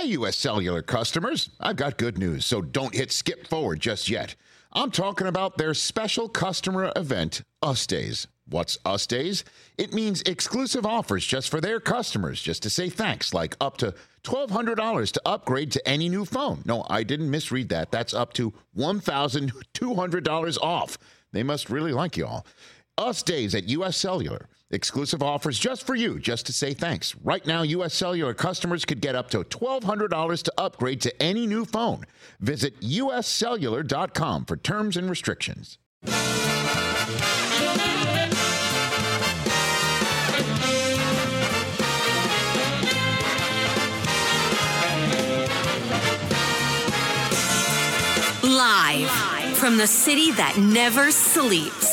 Hey, U.S. Cellular customers, I've got good news, so don't hit skip forward just yet. I'm talking about their special customer event, Us Days. What's Us Days? It means exclusive offers just for their customers, just to say thanks, like up to $1,200 to upgrade to any new phone. No, I didn't misread that. That's up to $1,200 off. They must really like you all. Us Days at U.S. Cellular. Exclusive offers just for you, just to say thanks. Right now, U.S. Cellular customers could get up to $1,200 to upgrade to any new phone. Visit uscellular.com for terms and restrictions. Live from the city that never sleeps.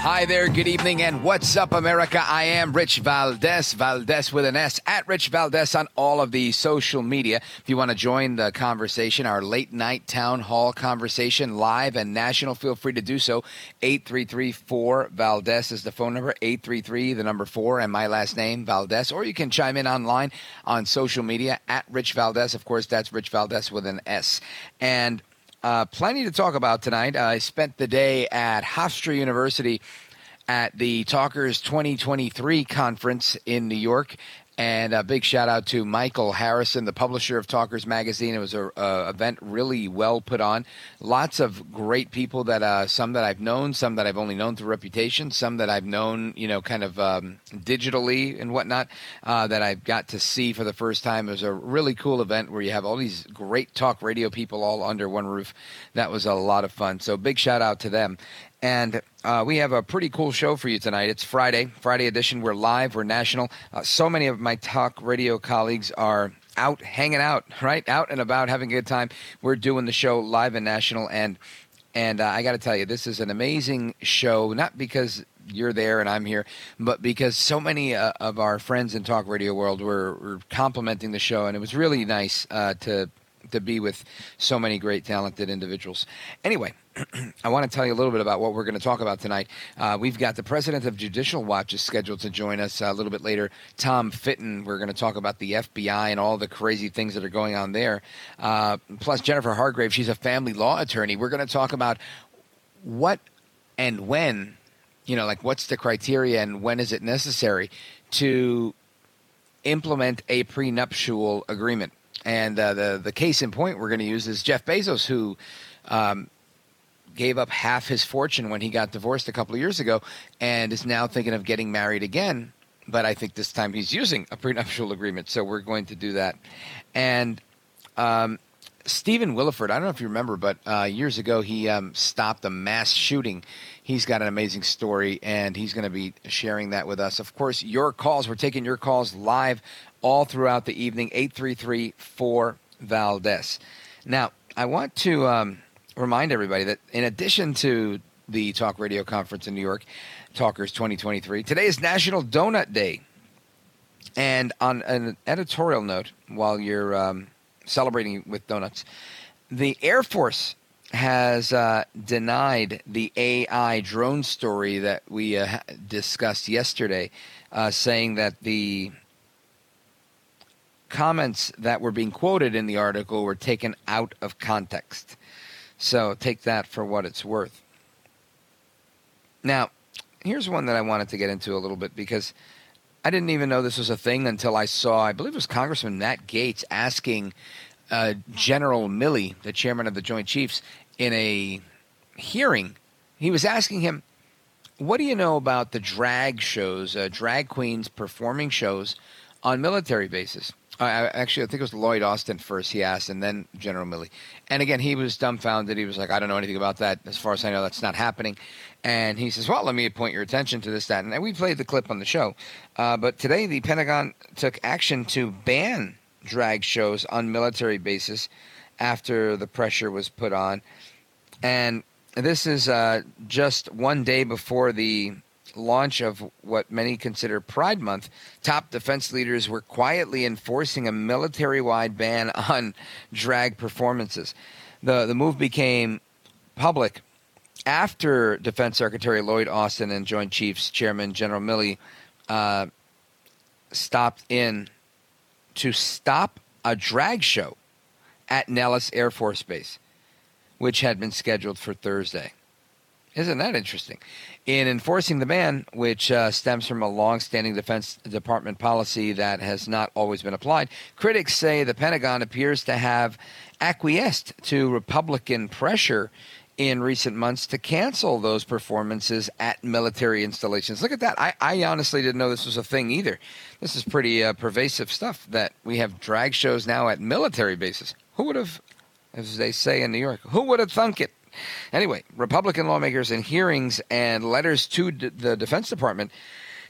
Hi there, good evening, and what's up, America? I am Rich Valdés, Valdés with an S, at Rich Valdés on all of the social media. If you want to join the conversation, our late-night town hall conversation, live and national, feel free to do so. 833-4-VALDES is the phone number, 833, the number 4, and my last name, Valdés. Or you can chime in online on social media, at Rich Valdés. Of course, that's Rich Valdés with an S. And plenty to talk about tonight. I spent the day at Hofstra University at the Talkers 2023 conference in New York. And a big shout out to Michael Harrison, the publisher of Talkers Magazine. It was an event really well put on. Lots of great people that some that I've known, some that I've only known through reputation, some that I've known, you know, kind of digitally and whatnot, that I've got to see for the first time. It was a really cool event where you have all these great talk radio people all under one roof. That was a lot of fun. So big shout out to them. And we have a pretty cool show for you tonight. It's Friday edition. We're live. We're national. So many of my talk radio colleagues are out hanging out, right? Out and about, having a good time. We're doing the show live and national. And I got to tell you, this is an amazing show, not because you're there and I'm here, but because so many of our friends in talk radio world were complimenting the show. And it was really nice to be with so many great, talented individuals. Anyway, I want to tell you a little bit about what we're going to talk about tonight. We've got the president of Judicial Watch is scheduled to join us a little bit later, Tom Fitton. We're going to talk about the FBI and all the crazy things that are going on there. Plus, Jennifer Hargrave, she's a family law attorney. We're going to talk about what and when, you know, like what's the criteria and when is it necessary to implement a prenuptial agreement. And the case in point we're going to use is Jeff Bezos, who gave up half his fortune when he got divorced a couple of years ago and is now thinking of getting married again. But I think this time he's using a prenuptial agreement. So we're going to do that. And Stephen Willeford, I don't know if you remember, but years ago he stopped a mass shooting. He's got an amazing story, and he's going to be sharing that with us. Of course, your calls. We're taking your calls live all throughout the evening, 833-4-VALDES. Now, I want to remind everybody that in addition to the Talk Radio Conference in New York, Talkers 2023, today is National Donut Day. And on an editorial note, while you're celebrating with donuts, the Air Force has denied the AI drone story that we discussed yesterday, saying that the comments that were being quoted in the article were taken out of context. So take that for what it's worth. Now, here's one that I wanted to get into a little bit because I didn't even know this was a thing until I saw, I believe it was Congressman Matt Gaetz asking General Milley, the chairman of the Joint Chiefs, in a hearing. He was asking him, what do you know about the drag shows, drag queens performing shows on military bases? Actually, I think it was Lloyd Austin first he asked, and then General Milley. And again, he was dumbfounded. He was like, I don't know anything about that. As far as I know, that's not happening. And he says, well, let me point your attention to this, that. And we played the clip on the show. But today, the Pentagon took action to ban drag shows on military bases after the pressure was put on. And this is just one day before the launch of what many consider Pride Month. Top defense leaders were quietly enforcing a military-wide ban on drag performances. The move became public after Defense Secretary Lloyd Austin and Joint Chiefs Chairman General Milley stopped in to stop a drag show at Nellis Air Force Base, which had been scheduled for Thursday. Isn't that interesting? In enforcing the ban, which stems from a long-standing Defense Department policy that has not always been applied, critics say the Pentagon appears to have acquiesced to Republican pressure in recent months to cancel those performances at military installations. Look at that. I honestly didn't know this was a thing either. This is pretty pervasive stuff that we have drag shows now at military bases. Who would have, as they say in New York, who would have thunk it? Anyway, Republican lawmakers in hearings and letters to the Defense Department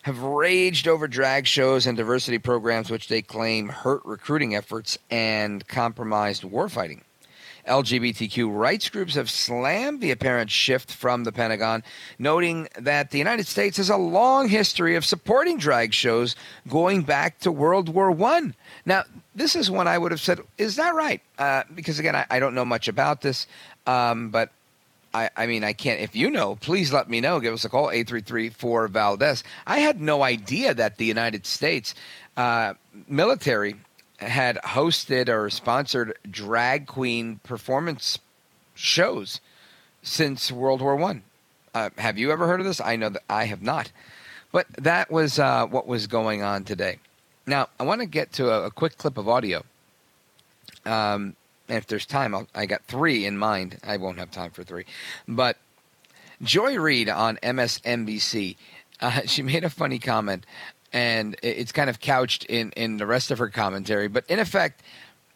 have raged over drag shows and diversity programs, which they claim hurt recruiting efforts and compromised warfighting. LGBTQ rights groups have slammed the apparent shift from the Pentagon, noting that the United States has a long history of supporting drag shows going back to World War I. Now, this is one I would have said, is that right? Because, again, I don't know much about this, but I mean, I can't. If you know, please let me know. Give us a call, 833-4-VALDEZ. I had no idea that the United States military had hosted or sponsored drag queen performance shows since World War I. Have you ever heard of this? I know that I have not. But that was what was going on today. Now, I want to get to a quick clip of audio. If there's time, I got three in mind. I won't have time for three. But Joy Reid on MSNBC, she made a funny comment. And it's kind of couched in the rest of her commentary. But in effect,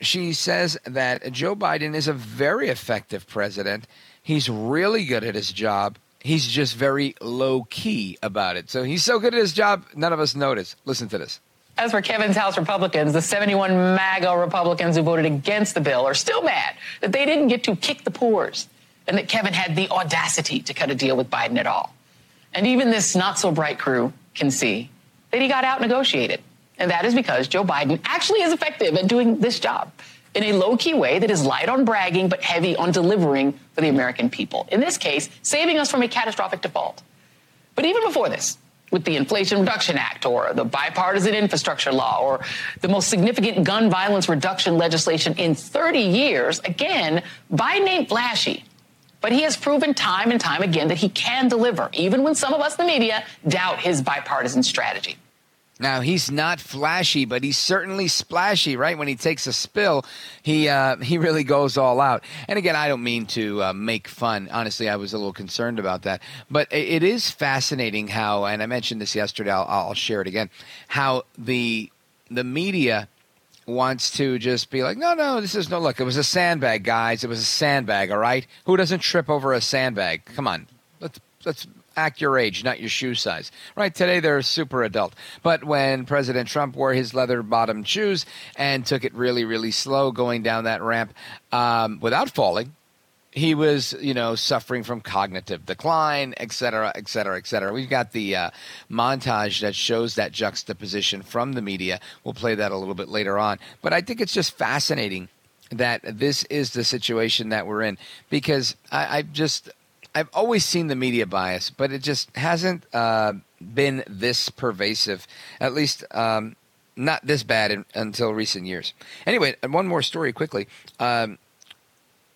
she says that Joe Biden is a very effective president. He's really good at his job. He's just very low-key about it. So he's so good at his job, none of us notice. Listen to this. As for Kevin's House Republicans, the 71 MAGA Republicans who voted against the bill are still mad that they didn't get to kick the pores and that Kevin had the audacity to cut a deal with Biden at all. And even this not-so-bright crew can see that he got out-negotiated. And that is because Joe Biden actually is effective at doing this job in a low-key way that is light on bragging but heavy on delivering for the American people. In this case, saving us from a catastrophic default. But even before this, with the Inflation Reduction Act or the bipartisan infrastructure law or the most significant gun violence reduction legislation in 30 years, again, Biden ain't flashy. But he has proven time and time again that he can deliver, even when some of us in the media doubt his bipartisan strategy. Now, he's not flashy, but he's certainly splashy, right? When he takes a spill, he really goes all out. And again, I don't mean to make fun. Honestly, I was a little concerned about that. But it is fascinating how, and I mentioned this yesterday, I'll share it again, how the media wants to just be like, no, this is no look. It was a sandbag, guys. It was a sandbag, all right? Who doesn't trip over a sandbag? Come on. Let's act your age, not your shoe size. Right, today they're super adult. But when President Trump wore his leather-bottomed shoes and took it really, really slow going down that ramp without falling, he was, suffering from cognitive decline, et cetera, et cetera, et cetera. We've got the montage that shows that juxtaposition from the media. We'll play that a little bit later on. But I think it's just fascinating that this is the situation that we're in, because I've always seen the media bias, but it just hasn't been this pervasive, at least not this bad until recent years. Anyway, one more story quickly.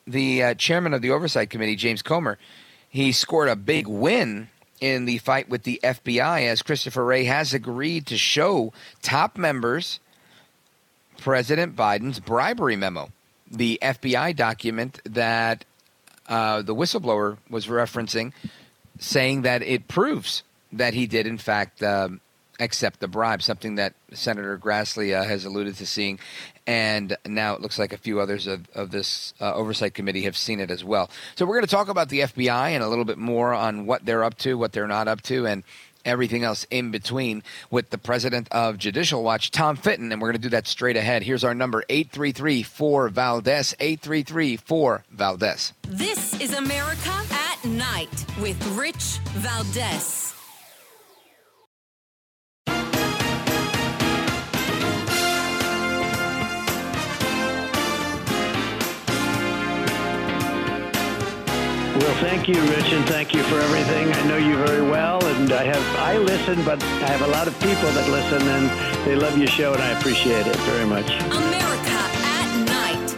The chairman of the Oversight Committee, James Comer, he scored a big win in the fight with the FBI, as Christopher Wray has agreed to show top members President Biden's bribery memo, the FBI document that the whistleblower was referencing, saying that it proves that he did, in fact, accept the bribe, something that Senator Grassley has alluded to seeing. And now it looks like a few others of this oversight committee have seen it as well. So we're going to talk about the FBI and a little bit more on what they're up to, what they're not up to, and everything else in between with the president of Judicial Watch, Tom Fitton, and we're going to do that straight ahead. Here's our number, 833-4-VALDEZ, 833-4-VALDEZ. This is America at Night with Rich Valdés. Well, thank you, Rich, and thank you for everything. I know you very well, and I listen, but I have a lot of people that listen, and they love your show, and I appreciate it very much. America at Night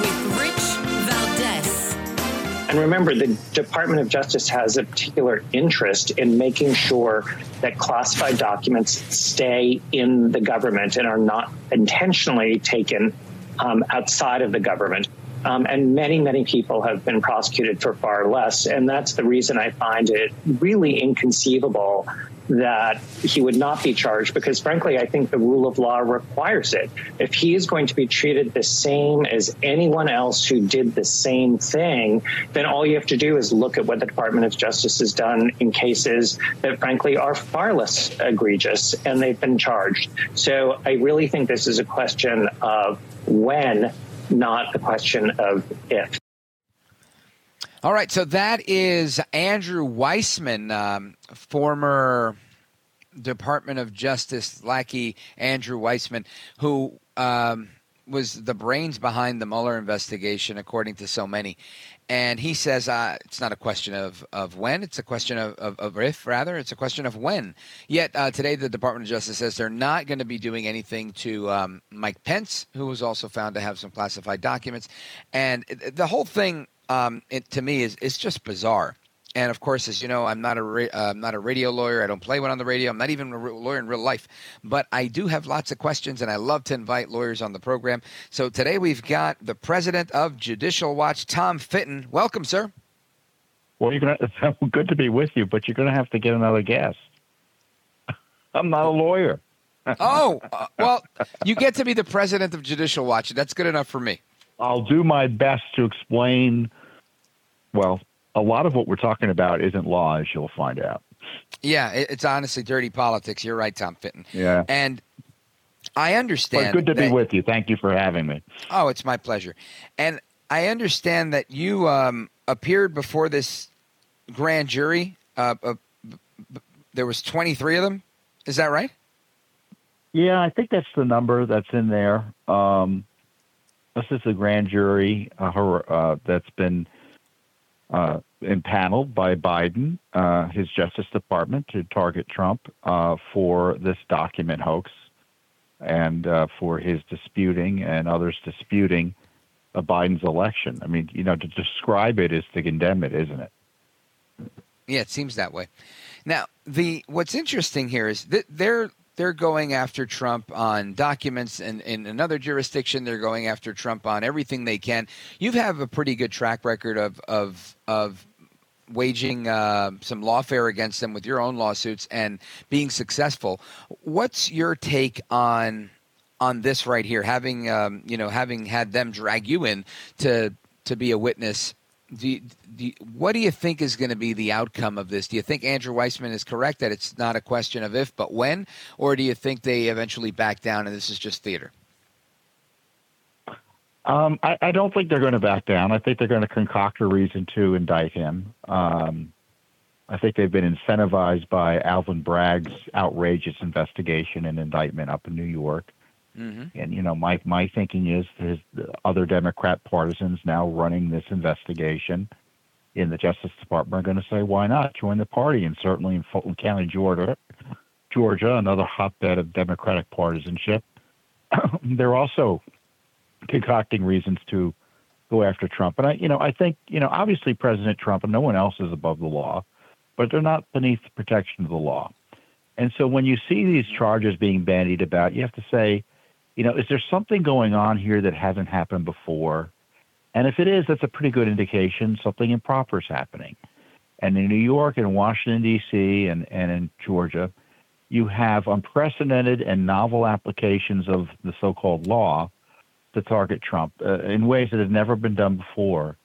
with Rich Valdés. And remember, the Department of Justice has a particular interest in making sure that classified documents stay in the government and are not intentionally taken outside of the government. And many, many people have been prosecuted for far less. And that's the reason I find it really inconceivable that he would not be charged, because, frankly, I think the rule of law requires it. If he is going to be treated the same as anyone else who did the same thing, then all you have to do is look at what the Department of Justice has done in cases that, frankly, are far less egregious, and they've been charged. So I really think this is a question of when, not a question of if. All right, so that is Andrew Weissman, former Department of Justice lackey Andrew Weissman, who was the brains behind the Mueller investigation, according to so many. And he says it's not a question of when, it's a question of if, rather. It's a question of when. Yet today the Department of Justice says they're not going to be doing anything to Mike Pence, who was also found to have some classified documents. And the whole thing, to me, is just bizarre. And, of course, as you know, I'm not a radio lawyer. I don't play one on the radio. I'm not even a lawyer in real life. But I do have lots of questions, and I love to invite lawyers on the program. So today we've got the president of Judicial Watch, Tom Fitton. Welcome, sir. Well, it's good to be with you, but you're going to have to get another guest. I'm not a lawyer. Oh, well, you get to be the president of Judicial Watch. That's good enough for me. I'll do my best to explain, well, a lot of what we're talking about isn't law, as you'll find out. Yeah, it's honestly dirty politics. You're right, Tom Fitton. Yeah. And I understand. Well, good to be with you. Thank you for having me. Oh, it's my pleasure. And I understand that you appeared before this grand jury. There was 23 of them. Is that right? Yeah, I think that's the number that's in there. This is a grand jury that's been impaneled by Biden, his Justice Department, to target Trump for this document hoax and for his disputing and others disputing Biden's election. I mean, to describe it is to condemn it, isn't it? Yeah, it seems that way. Now, what's interesting here is that they're going after Trump on documents, and in another jurisdiction, they're going after Trump on everything they can. You have a pretty good track record of waging some lawfare against them with your own lawsuits and being successful. What's your take on this right here? Having had them drag you in to be a witness. What do you think is going to be the outcome of this? Do you think Andrew Weissman is correct that it's not a question of if but when, or do you think they eventually back down and this is just theater? I don't think they're going to back down. I think they're going to concoct a reason to indict him. I think they've been incentivized by Alvin Bragg's outrageous investigation and indictment up in New York. Mm-hmm. And, my thinking is there's other Democrat partisans now running this investigation in the Justice Department are going to say, why not join the party? And certainly in Fulton County, Georgia, another hotbed of Democratic partisanship, they're also concocting reasons to go after Trump. And I think obviously President Trump and no one else is above the law, but they're not beneath the protection of the law. And so when you see these charges being bandied about, you have to say, is there something going on here that hasn't happened before? And if it is, that's a pretty good indication something improper is happening. And in New York and Washington, D.C. and in Georgia, you have unprecedented and novel applications of the so-called law to target Trump in ways that have never been done before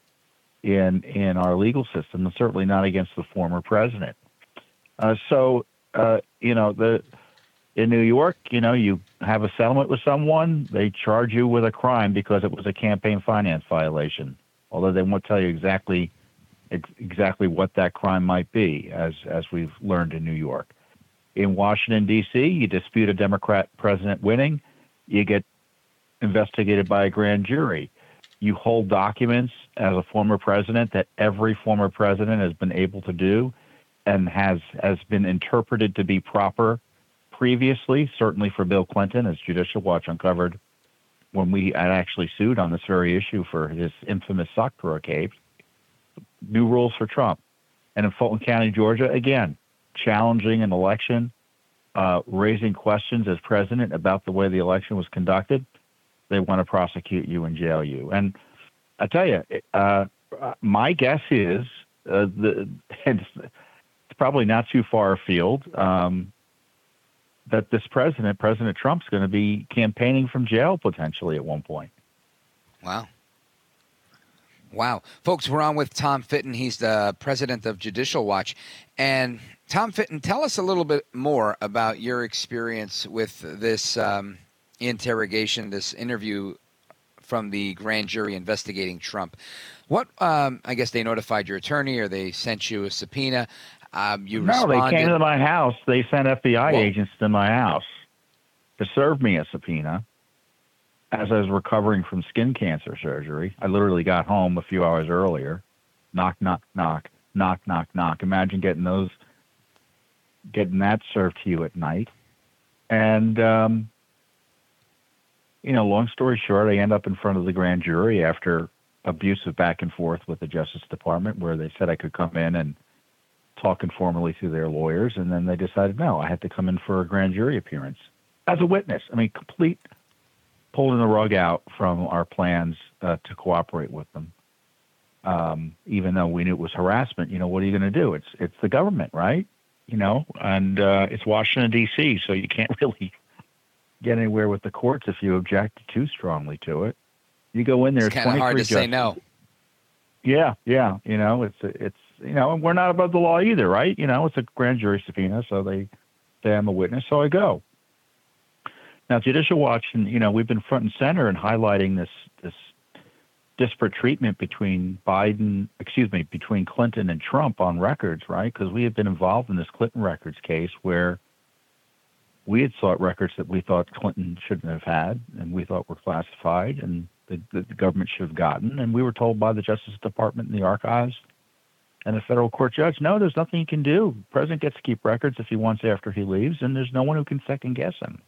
in our legal system, and certainly not against the former president. So in New York, you have a settlement with someone, they charge you with a crime because it was a campaign finance violation, although they won't tell you exactly what that crime might be, as we've learned in New York. In Washington, D.C., you dispute a Democrat president winning, you get investigated by a grand jury. You hold documents as a former president that every former president has been able to do and has been interpreted to be proper previously, certainly for Bill Clinton, as Judicial Watch uncovered when we had actually sued on this very issue for his infamous sock drawer case. New rules for Trump. And in Fulton County, Georgia, again, challenging an election, raising questions as president about the way the election was conducted. They want to prosecute you and jail you. And I tell you, my guess is it's probably not too far afield that this president, President Trump's, going to be campaigning from jail potentially at one point. Wow. Wow. Folks, we're on with Tom Fitton. He's the president of Judicial Watch. And Tom Fitton, tell us a little bit more about your experience with this interrogation, this interview from the grand jury investigating Trump. What, I guess they notified your attorney or they sent you a subpoena. No, they came to my house. They sent FBI agents to my house to serve me a subpoena. As I was recovering from skin cancer surgery, I literally got home a few hours earlier. Knock, knock, knock, knock, knock, knock. Imagine getting that served to you at night. And, long story short, I end up in front of the grand jury after abusive back and forth with the Justice Department, where they said I could come in and talk informally to their lawyers. And then they decided, no, I had to come in for a grand jury appearance as a witness. I mean, complete pulling the rug out from our plans to cooperate with them, even though we knew it was harassment. What are you going to do? It's the government, right? And it's Washington, D.C., so you can't really get anywhere with the courts if you object too strongly to it. You go in there. It's kind of hard to say no. Yeah. It's and we're not above the law either, right? It's a grand jury subpoena, so they say I'm a witness, so I go. Now, Judicial Watch, and we've been front and center in highlighting this disparate treatment between Clinton and Trump on records, right? Because we have been involved in this Clinton records case where we had sought records that we thought Clinton shouldn't have had, and we thought were classified, and the government should have gotten. And we were told by the Justice Department and the archives and the federal court judge, no, there's nothing you can do. The president gets to keep records if he wants after he leaves, and there's no one who can second guess him.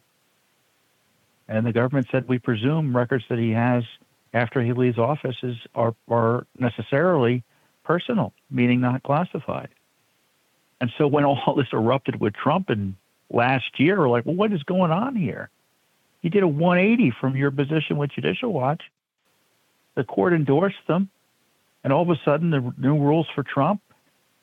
And the government said, we presume records that he has after he leaves office are necessarily personal, meaning not classified. And so when all this erupted with Trump in last year, we're like, well, what is going on here? You did a 180 from your position with Judicial Watch. The court endorsed them. And all of a sudden, the new rules for Trump.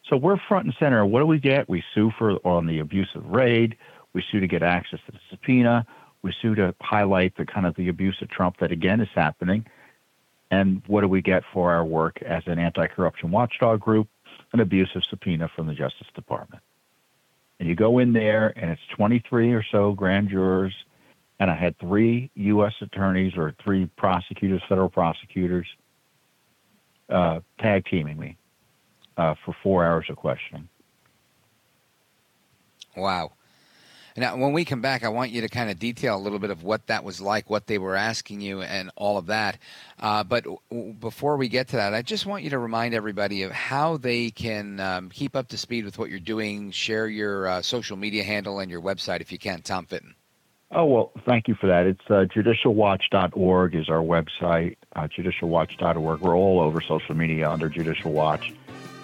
So we're front and center. What do we get? We sue on the abusive raid. We sue to get access to the subpoena. We sue to highlight the abuse of Trump that, again, is happening. And what do we get for our work as an anti-corruption watchdog group? An abusive subpoena from the Justice Department. And you go in there, and it's 23 or so grand jurors, and I had three U.S. attorneys or three prosecutors, federal prosecutors, tag-teaming me for 4 hours of questioning. Wow. Now, when we come back, I want you to kind of detail a little bit of what that was like, what they were asking you, and all of that. But before we get to that, I just want you to remind everybody of how they can keep up to speed with what you're doing. Share your social media handle and your website if you can, Tom Fitton. Oh, well, thank you for that. It's judicialwatch.org is our website, judicialwatch.org. We're all over social media under Judicial Watch.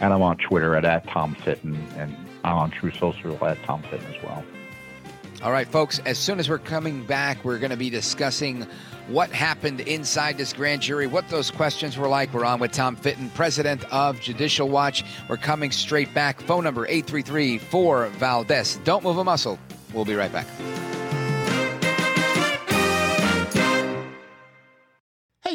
And I'm on Twitter at Tom Fitton, and I'm on True Social at Tom Fitton as well. All right, folks, as soon as we're coming back, we're going to be discussing what happened inside this grand jury, what those questions were like. We're on with Tom Fitton, president of Judicial Watch. We're coming straight back. Phone number 833-4-VALDEZ. Don't move a muscle. We'll be right back. Hey,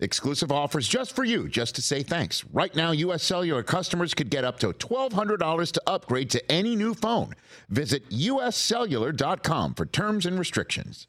Exclusive offers just for you, just to say thanks. Right now, U.S. Cellular customers could get up to $1,200 to upgrade to any new phone. Visit uscellular.com for terms and restrictions.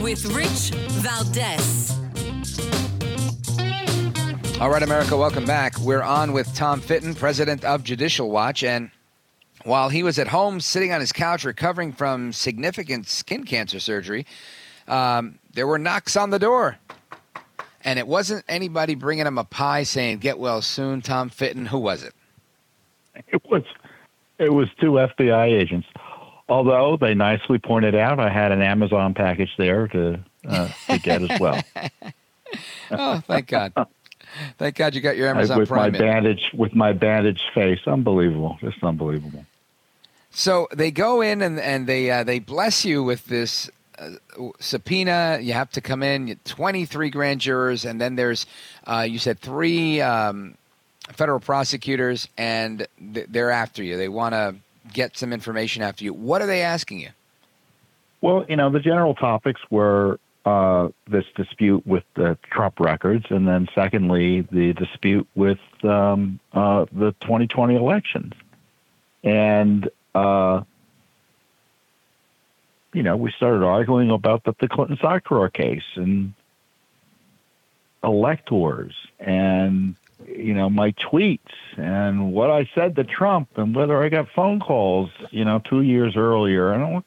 With Rich Valdés. All right, America, welcome back. We're on with Tom Fitton, president of Judicial Watch. And while he was at home sitting on his couch recovering from significant skin cancer surgery, there were knocks on the door. And it wasn't anybody bringing him a pie saying, "Get well soon, Tom Fitton." Who was it? It was two FBI agents. Although they nicely pointed out I had an Amazon package there to get as well. Oh, thank God. Thank God you got your Amazon Prime. With my bandaged face. Unbelievable. Just unbelievable. So they go in and they bless you with this subpoena. You have to come in, 23 grand jurors, and then there's, you said, three federal prosecutors, and they're after you. They want to get some information after you. What are they asking you? Well, the general topics were this dispute with the Trump records, and then secondly, the dispute with the 2020 elections. And, we started arguing about the Clinton-Sarkozy case and electors and my tweets and what I said to Trump and whether I got phone calls, 2 years earlier. And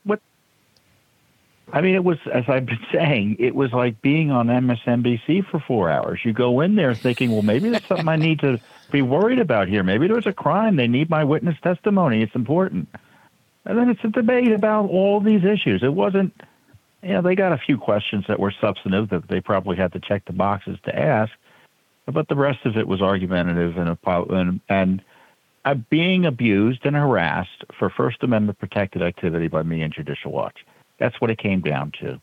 it was, as I've been saying, it was like being on MSNBC for 4 hours. You go in there thinking, well, maybe there's something I need to be worried about here. Maybe there's a crime. They need my witness testimony. It's important. And then it's a debate about all these issues. It wasn't, they got a few questions that were substantive that they probably had to check the boxes to ask. But the rest of it was argumentative and being abused and harassed for First Amendment protected activity by me and Judicial Watch. That's what it came down to.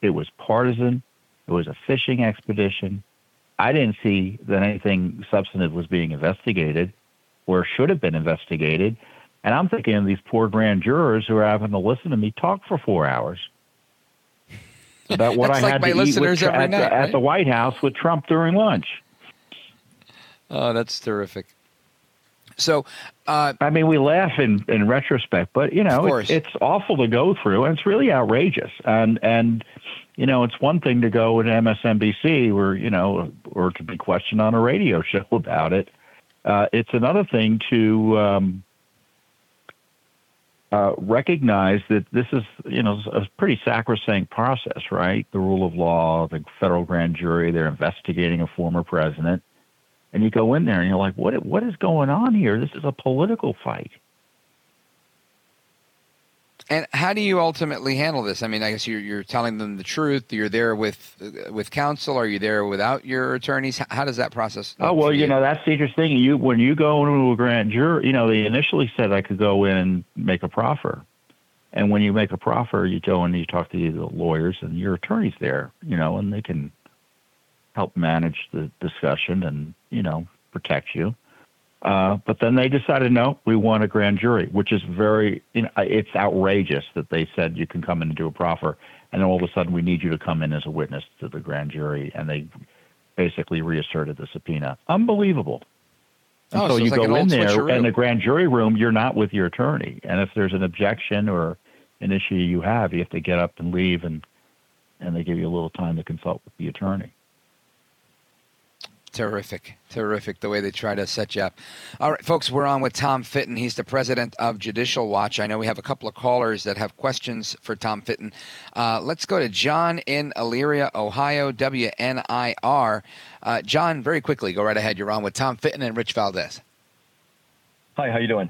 It was partisan. It was a fishing expedition. I didn't see that anything substantive was being investigated or should have been investigated. And I'm thinking of these poor grand jurors who are having to listen to me talk for 4 hours. About what I had to eat at the White House with Trump during lunch. Oh, that's terrific. So, we laugh in retrospect, but it's awful to go through, and it's really outrageous. And it's one thing to go at MSNBC, or or to be questioned on a radio show about it. It's another thing to recognize that this is, a pretty sacrosanct process, right? The rule of law, the federal grand jury, they're investigating a former president. And you go in there and you're like, what is going on here? This is a political fight. And how do you ultimately handle this? I guess you're telling them the truth. You're there with counsel. Are you there without your attorneys? How does that process? Oh, well, that's the interesting thing. When you go into a grand jury, they initially said I could go in and make a proffer. And when you make a proffer, you go and you talk to the lawyers and your attorneys there, and they can help manage the discussion and, protect you. But then they decided, no, we want a grand jury, which is very, it's outrageous that they said you can come in and do a proffer. And then all of a sudden we need you to come in as a witness to the grand jury. And they basically reasserted the subpoena. Unbelievable. And so you go in there and the grand jury room, you're not with your attorney. And if there's an objection or an issue you have to get up and leave, and they give you a little time to consult with the attorney. Terrific. Terrific, the way they try to set you up. All right, folks, we're on with Tom Fitton. He's the president of Judicial Watch. I know we have a couple of callers that have questions for Tom Fitton. Let's go to John in Elyria, Ohio, WNIR. John, very quickly, go right ahead. You're on with Tom Fitton and Rich Valdés. Hi, how you doing?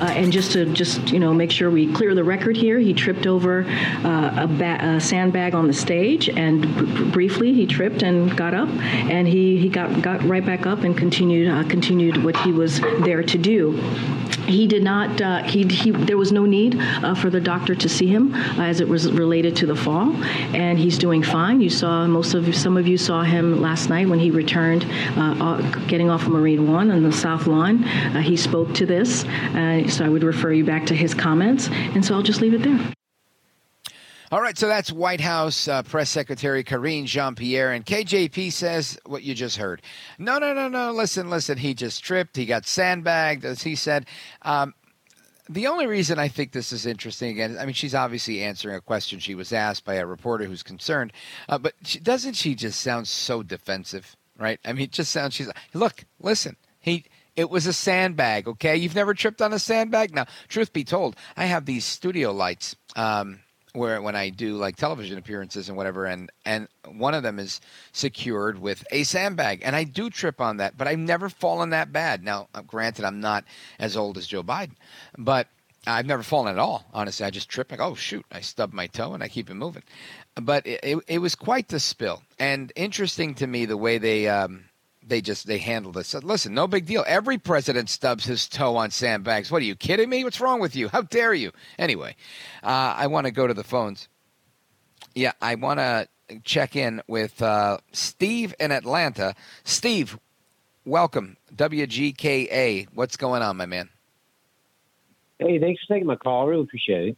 And just to make sure we clear the record here, he tripped over a sandbag on the stage, and briefly he tripped and got up, and he got right back up and continued what he was there to do. He did not. There was no need for the doctor to see him as it was related to the fall, and he's doing fine. You saw some of you saw him last night when he returned, getting off of Marine One on the South Lawn. He spoke to this, so I would refer you back to his comments, and so I'll just leave it there. All right, so that's White House Press Secretary Karine Jean-Pierre, and KJP says what you just heard. No, listen, he just tripped, he got sandbagged, as he said. The only reason I think this is interesting, again, I mean, she's obviously answering a question she was asked by a reporter who's concerned, but doesn't she just sound so defensive, right? I mean, it just sounds, she's like, look, listen, it was a sandbag, okay? You've never tripped on a sandbag? Now, truth be told, I have these studio lights, where when I do like television appearances and whatever, and one of them is secured with a sandbag, and I do trip on that, but I've never fallen that bad. Now, granted, I'm not as old as Joe Biden, but I've never fallen at all. Honestly, I just trip like, oh shoot, I stub my toe and I keep it moving. But it was quite the spill, and interesting to me the way they handled this. So, listen, no big deal. Every president stubs his toe on sandbags. What, are you kidding me? What's wrong with you? How dare you? Anyway, I want to go to the phones. Yeah, I want to check in with Steve in Atlanta. Steve, welcome. WGKA. What's going on, my man? Hey, thanks for taking my call. I really appreciate it.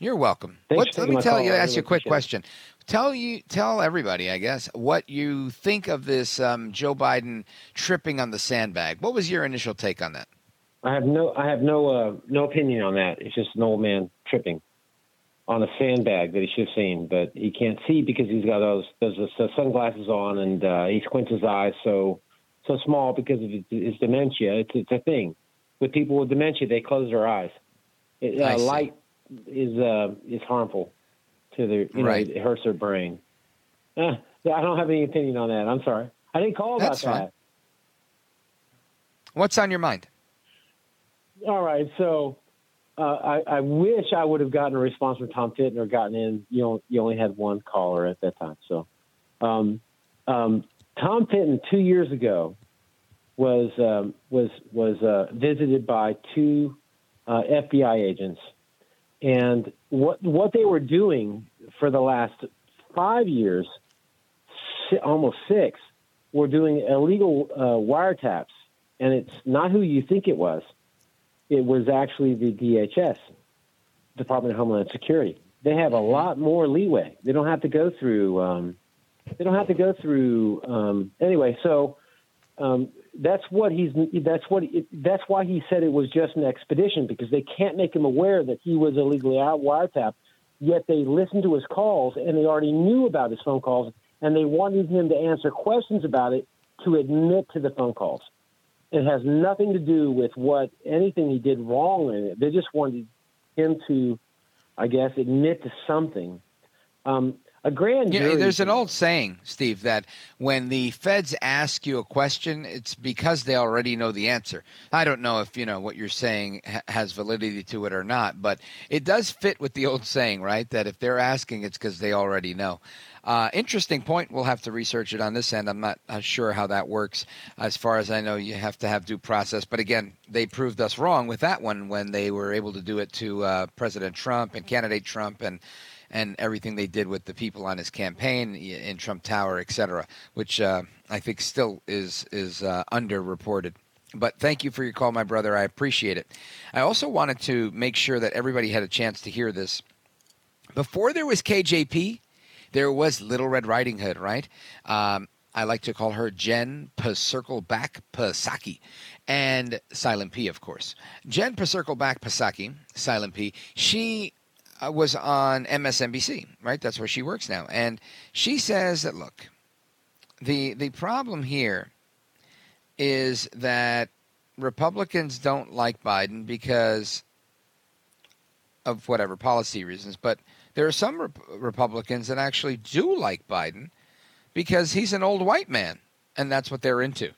You're welcome. Let me ask you a quick question. Tell everybody, I guess, what you think of this Joe Biden tripping on the sandbag. What was your initial take on that? I have no opinion on that. It's just an old man tripping on a sandbag that he should have seen, but he can't see because he's got those sunglasses on, and he squints his eyes so small because of his dementia. It's a thing with people with dementia; they close their eyes. Light is harmful. It hurts their brain. I don't have any opinion on that. I'm sorry. I didn't call about that. What's on your mind? All right. So I wish I would have gotten a response from Tom Fitton or gotten in. You only had one caller at that time. So Tom Fitton 2 years ago was visited by two FBI agents. And what they were doing for the last 5 years, almost six, were doing illegal wiretaps, and it's not who you think it was. It was actually the DHS, Department of Homeland Security. They have a lot more leeway. They don't have to go through. Anyway, so that's what he's. That's why he said it was just an expedition, because they can't make him aware that he was illegally out wiretapped. Yet they listened to his calls, and they already knew about his phone calls, and they wanted him to answer questions about it to admit to the phone calls. It has nothing to do with what anything he did wrong in it. They just wanted him to, I guess, admit to something. There's an old saying, Steve, that when the feds ask you a question, it's because they already know the answer. I don't know if what you're saying has validity to it or not, but it does fit with the old saying, right? That if they're asking, it's because they already know. Interesting point. We'll have to research it on this end. I'm not sure how that works. As far as I know, you have to have due process. But again, they proved us wrong with that one when they were able to do it to President Trump and candidate Trump and everything they did with the people on his campaign in Trump Tower, et cetera, which I think still is underreported. But thank you for your call, my brother. I appreciate it. I also wanted to make sure that everybody had a chance to hear this. Before there was KJP, there was Little Red Riding Hood, right? I like to call her Jen Psaki, and Silent P, of course. Jen Psaki, Silent P, she was on MSNBC, right? That's where she works now. And she says that, look, the problem here is that Republicans don't like Biden because of whatever policy reasons. But there are some Republicans that actually do like Biden because he's an old white man, and that's what they're into.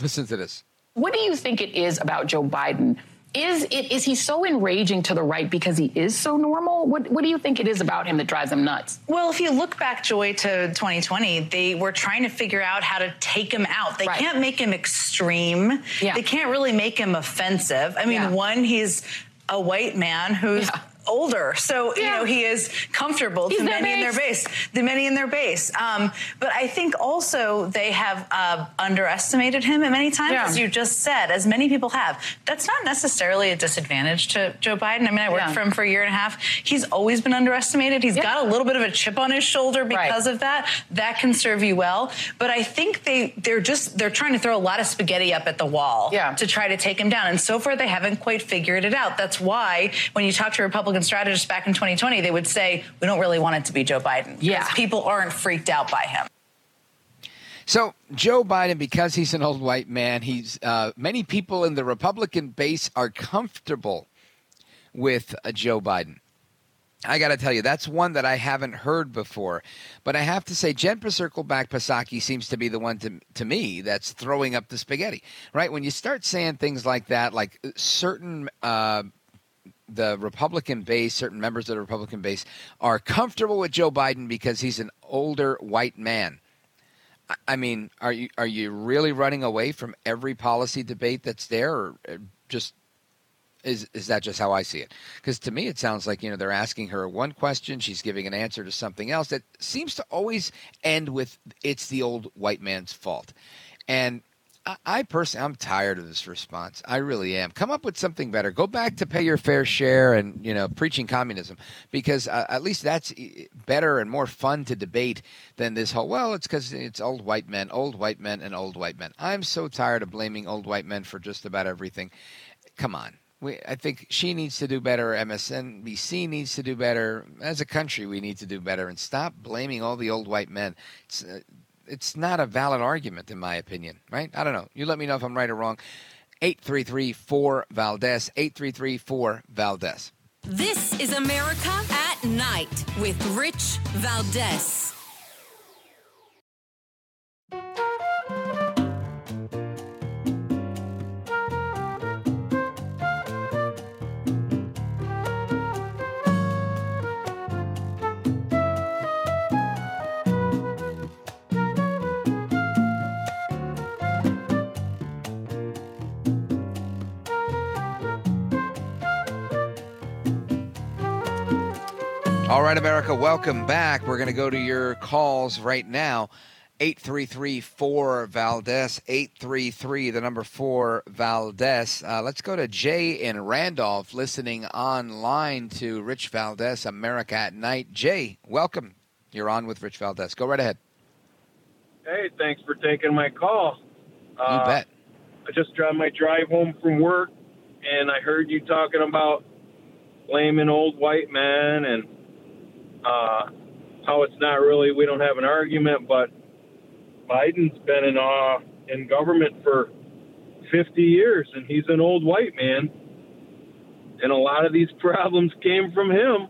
Listen to this. What do you think it is about Joe Biden? Is he so enraging to the right because he is so normal? What do you think it is about him that drives him nuts? Well, if you look back, Joy, to 2020, they were trying to figure out how to take him out. They can't make him extreme. Yeah. They can't really make him offensive. I mean, one, he's a white man who's... Yeah. older, so you know he is comfortable to many in their base. But I think also they have underestimated him at many times, as you just said, as many people have. That's not necessarily a disadvantage to Joe Biden. I mean, I worked for him for a year and a half. He's always been underestimated. He's got a little bit of a chip on his shoulder because of that. That can serve you well. But I think they're trying to throw a lot of spaghetti up at the wall to try to take him down. And so far, they haven't quite figured it out. That's why when you talk to Republicans strategists back in 2020, they would say, we don't really want it to be Joe Biden. Yeah. People aren't freaked out by him. So Joe Biden, because he's an old white man, he's many people in the Republican base are comfortable with Joe Biden. I got to tell you, that's one that I haven't heard before. But I have to say, Jen Psaki seems to be the one to me that's throwing up the spaghetti, right? When you start saying things like that, like certain the Republican base, certain members of the Republican base are comfortable with Joe Biden because he's an older white man. I mean, are you really running away from every policy debate that's there, or just is that just how I see it? Because to me, it sounds like, you know, they're asking her one question. She's giving an answer to something else that seems to always end with it's the old white man's fault. And I personally, I'm tired of this response. I really am. Come up with something better. Go back to pay your fair share and, you know, preaching communism, because at least that's better and more fun to debate than this whole, well, it's because it's old white men. I'm so tired of blaming old white men for just about everything. Come on. I think she needs to do better. MSNBC needs to do better. As a country, we need to do better and stop blaming all the old white men. It's not a valid argument, in my opinion, right? I don't know. You let me know if I'm right or wrong. 833-4-VALDEZ, 833-4-VALDEZ. This is America at Night with Rich Valdés. All right, America, welcome back. We're going to go to your calls right now. 833-4-VALDEZ, 833, the number 4-VALDEZ. Let's go to Jay in Randolph, listening online to Rich Valdés, America at Night. Jay, welcome. You're on with Rich Valdés. Go right ahead. Hey, thanks for taking my call. You bet. I just dropped my drive home from work, and I heard you talking about blaming old white men and how it's not really, we don't have an argument, but Biden's been in government for 50 years, and he's an old white man, and a lot of these problems came from him.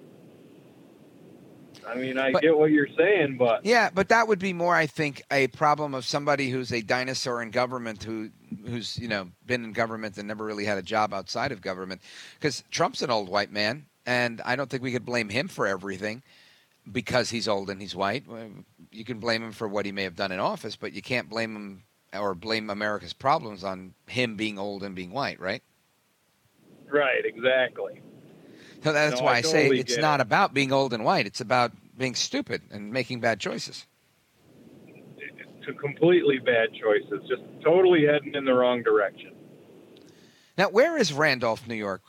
I mean, I get what you're saying, but... Yeah, but that would be more, I think, a problem of somebody who's a dinosaur in government who's, you know, been in government and never really had a job outside of government, because Trump's an old white man. And I don't think we could blame him for everything because he's old and he's white. You can blame him for what he may have done in office, but you can't blame him or blame America's problems on him being old and being white, right? Right, exactly. So that's why I say it's not about being old and white. It's about being stupid and making bad choices. To completely bad choices, just totally heading in the wrong direction. Now, where is Randolph, New York?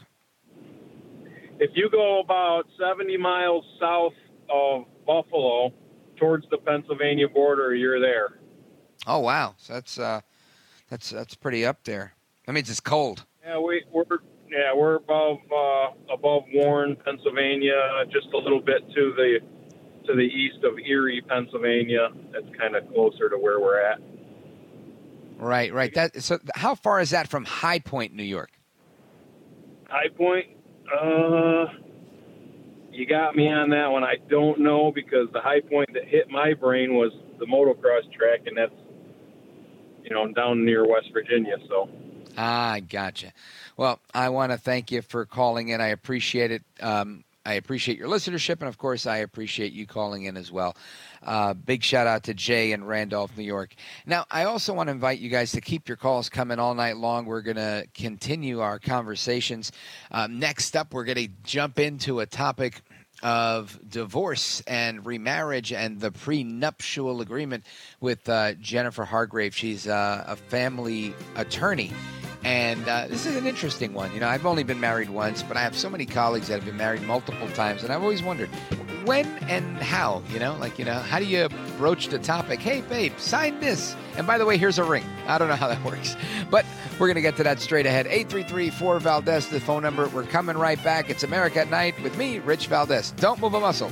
If you go about 70 miles south of Buffalo towards the Pennsylvania border, you're there. Oh, wow. So that's pretty up there. That means it's cold. Yeah, we're above Warren, Pennsylvania, just a little bit to the east of Erie, Pennsylvania. That's kind of closer to where we're at. Right. So how far is that from High Point, New York? High Point? You got me on that one. I don't know, because the high point that hit my brain was the motocross track, and that's, you know, down near West Virginia. So Ah, gotcha. Well, I want to thank you for calling in. I appreciate it. I appreciate your listenership, and, of course, I appreciate you calling in as well. Big shout-out to Jay in Randolph, New York. Now, I also want to invite you guys to keep your calls coming all night long. We're going to continue our conversations. Next up, we're going to jump into a topic of divorce and remarriage and the prenuptial agreement with Jennifer Hargrave. She's a family attorney. And this is an interesting one. You know, I've only been married once, but I have so many colleagues that have been married multiple times. And I've always wondered when and how, you know, like, you know, how do you broach the topic? Hey, babe, sign this. And by the way, here's a ring. I don't know how that works, but we're going to get to that straight ahead. 833-4-VALDEZ, the phone number. We're coming right back. It's America at Night with me, Rich Valdés. Don't move a muscle.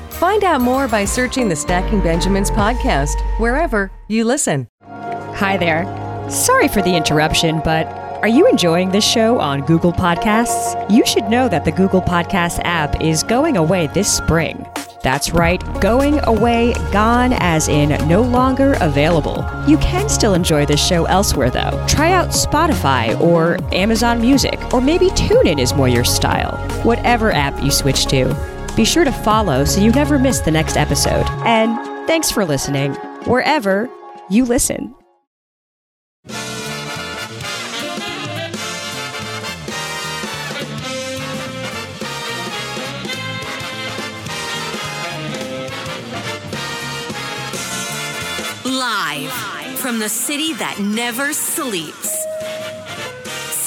Find out more by searching the Stacking Benjamins podcast, wherever you listen. Hi there. Sorry for the interruption, but are you enjoying this show on Google Podcasts? You should know that the Google Podcasts app is going away this spring. That's right, going away, gone as in no longer available. You can still enjoy this show elsewhere, though. Try out Spotify or Amazon Music, or maybe TuneIn is more your style. Whatever app you switch to, be sure to follow so you never miss the next episode. And thanks for listening, wherever you listen. Live from the city that never sleeps.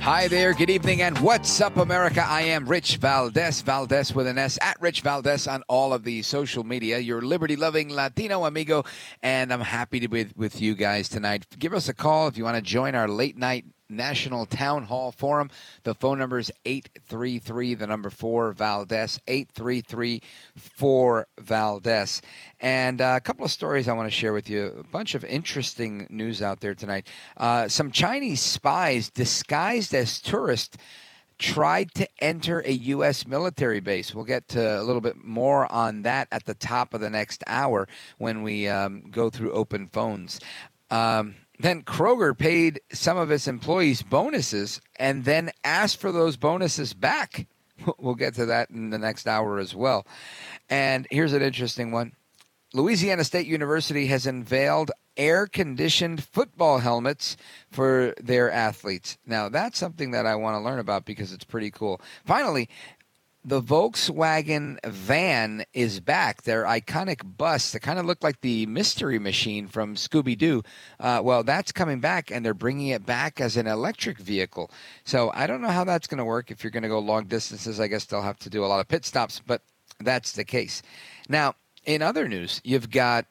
Hi there, good evening, and what's up, America? I am Rich Valdés, Valdés with an S, at Rich Valdés on all of the social media, your liberty-loving Latino amigo, and I'm happy to be with you guys tonight. Give us a call if you want to join our late-night National Town Hall Forum. The phone number is 833, the number 4, Valdés, 833-4-VALDEZ. And a couple of stories I want to share with you, a bunch of interesting news out there tonight. Some Chinese spies disguised as tourists tried to enter a U.S. military base. We'll get to a little bit more on that at the top of the next hour when we go through open phones. Then Kroger paid some of its employees bonuses and then asked for those bonuses back. We'll get to that in the next hour as well. And here's an interesting one. Louisiana State University has unveiled air-conditioned football helmets for their athletes. Now, that's something that I want to learn about because it's pretty cool. Finally, the Volkswagen van is back, their iconic bus that kind of looked like the mystery machine from Scooby-Doo. Well, that's coming back, and they're bringing it back as an electric vehicle. So I don't know how that's going to work. If you're going to go long distances, I guess they'll have to do a lot of pit stops, but that's the case. Now, in other news, you've got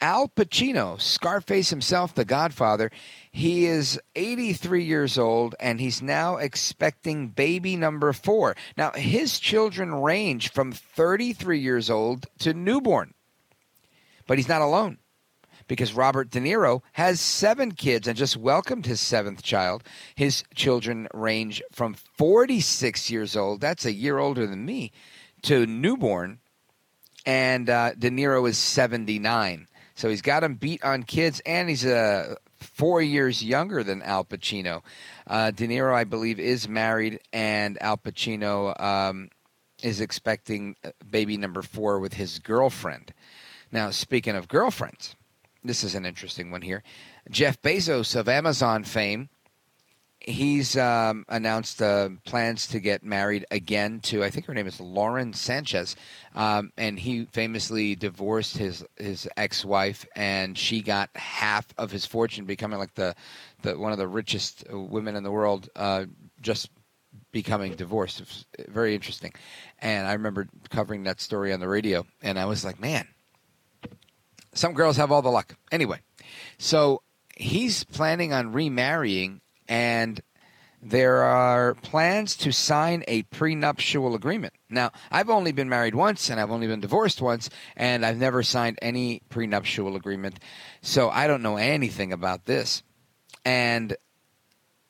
Al Pacino, Scarface himself, the Godfather. He is 83 years old, and he's now expecting baby number 4. Now, his children range from 33 years old to newborn. But he's not alone, because Robert De Niro has 7 kids and just welcomed his 7th child. His children range from 46 years old, that's a year older than me, to newborn, and De Niro is 79. So he's got him beat on kids, and he's 4 years younger than Al Pacino. De Niro, I believe, is married, and Al Pacino is expecting baby number 4 with his girlfriend. Now, speaking of girlfriends, this is an interesting one here. Jeff Bezos of Amazon fame, He's announced plans to get married again to, I think her name is Lauren Sanchez, and he famously divorced his ex-wife, and she got half of his fortune, becoming like the one of the richest women in the world, just becoming divorced. It was very interesting, and I remember covering that story on the radio, and I was like, man, some girls have all the luck. Anyway, so he's planning on remarrying. And there are plans to sign a prenuptial agreement. Now, I've only been married once, and I've only been divorced once, and I've never signed any prenuptial agreement. So I don't know anything about this. And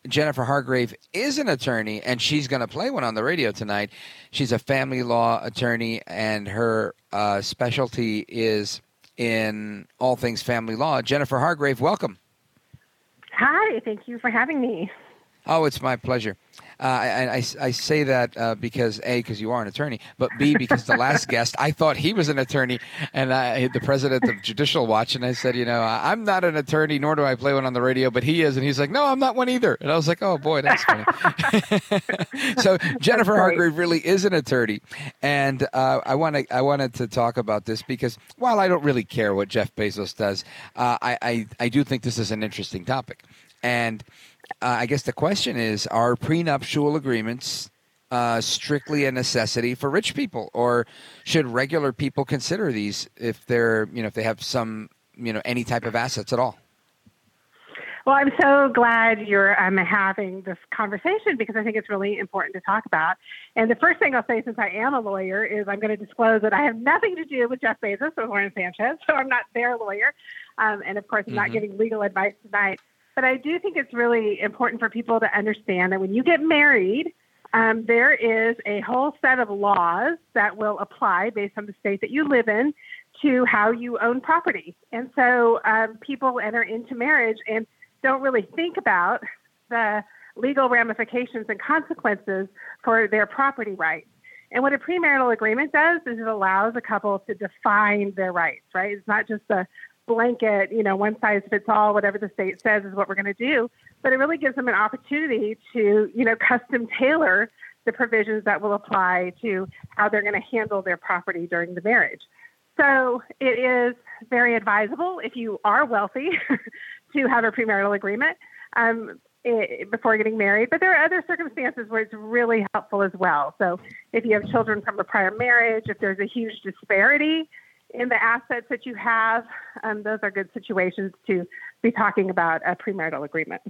Jennifer Hargrave is an attorney, and she's going to play one on the radio tonight. She's a family law attorney, and her specialty is in all things family law. Jennifer Hargrave, welcome. Hi, thank you for having me. Oh, it's my pleasure. I say that because, A, because you are an attorney, but B, because the last guest, I thought he was an attorney, and the president of Judicial Watch, and I said, you know, I'm not an attorney, nor do I play one on the radio, but he is. And he's like, no, I'm not one either. And I was like, oh, boy, that's funny. So Jennifer Hargrave really is an attorney. And I wanted to talk about this because while I don't really care what Jeff Bezos does, I do think this is an interesting topic. And I guess the question is, are prenuptial agreements strictly a necessity for rich people, or should regular people consider these if they're, you know, if they have some, you know, any type of assets at all? Well, I'm so glad you're having this conversation because I think it's really important to talk about. And the first thing I'll say, since I am a lawyer, is I'm going to disclose that I have nothing to do with Jeff Bezos or Lauren Sanchez, so I'm not their lawyer. And of course, I'm not giving legal advice tonight. But I do think it's really important for people to understand that when you get married, there is a whole set of laws that will apply based on the state that you live in to how you own property. And so people enter into marriage and don't really think about the legal ramifications and consequences for their property rights. And what a premarital agreement does is it allows a couple to define their rights, right? It's not just a blanket, you know, one size fits all, whatever the state says is what we're going to do. But it really gives them an opportunity to, you know, custom tailor the provisions that will apply to how they're going to handle their property during the marriage. So it is very advisable if you are wealthy to have a premarital agreement before getting married. But there are other circumstances where it's really helpful as well. So if you have children from a prior marriage, if there's a huge disparity in the assets that you have, those are good situations to be talking about a premarital agreement.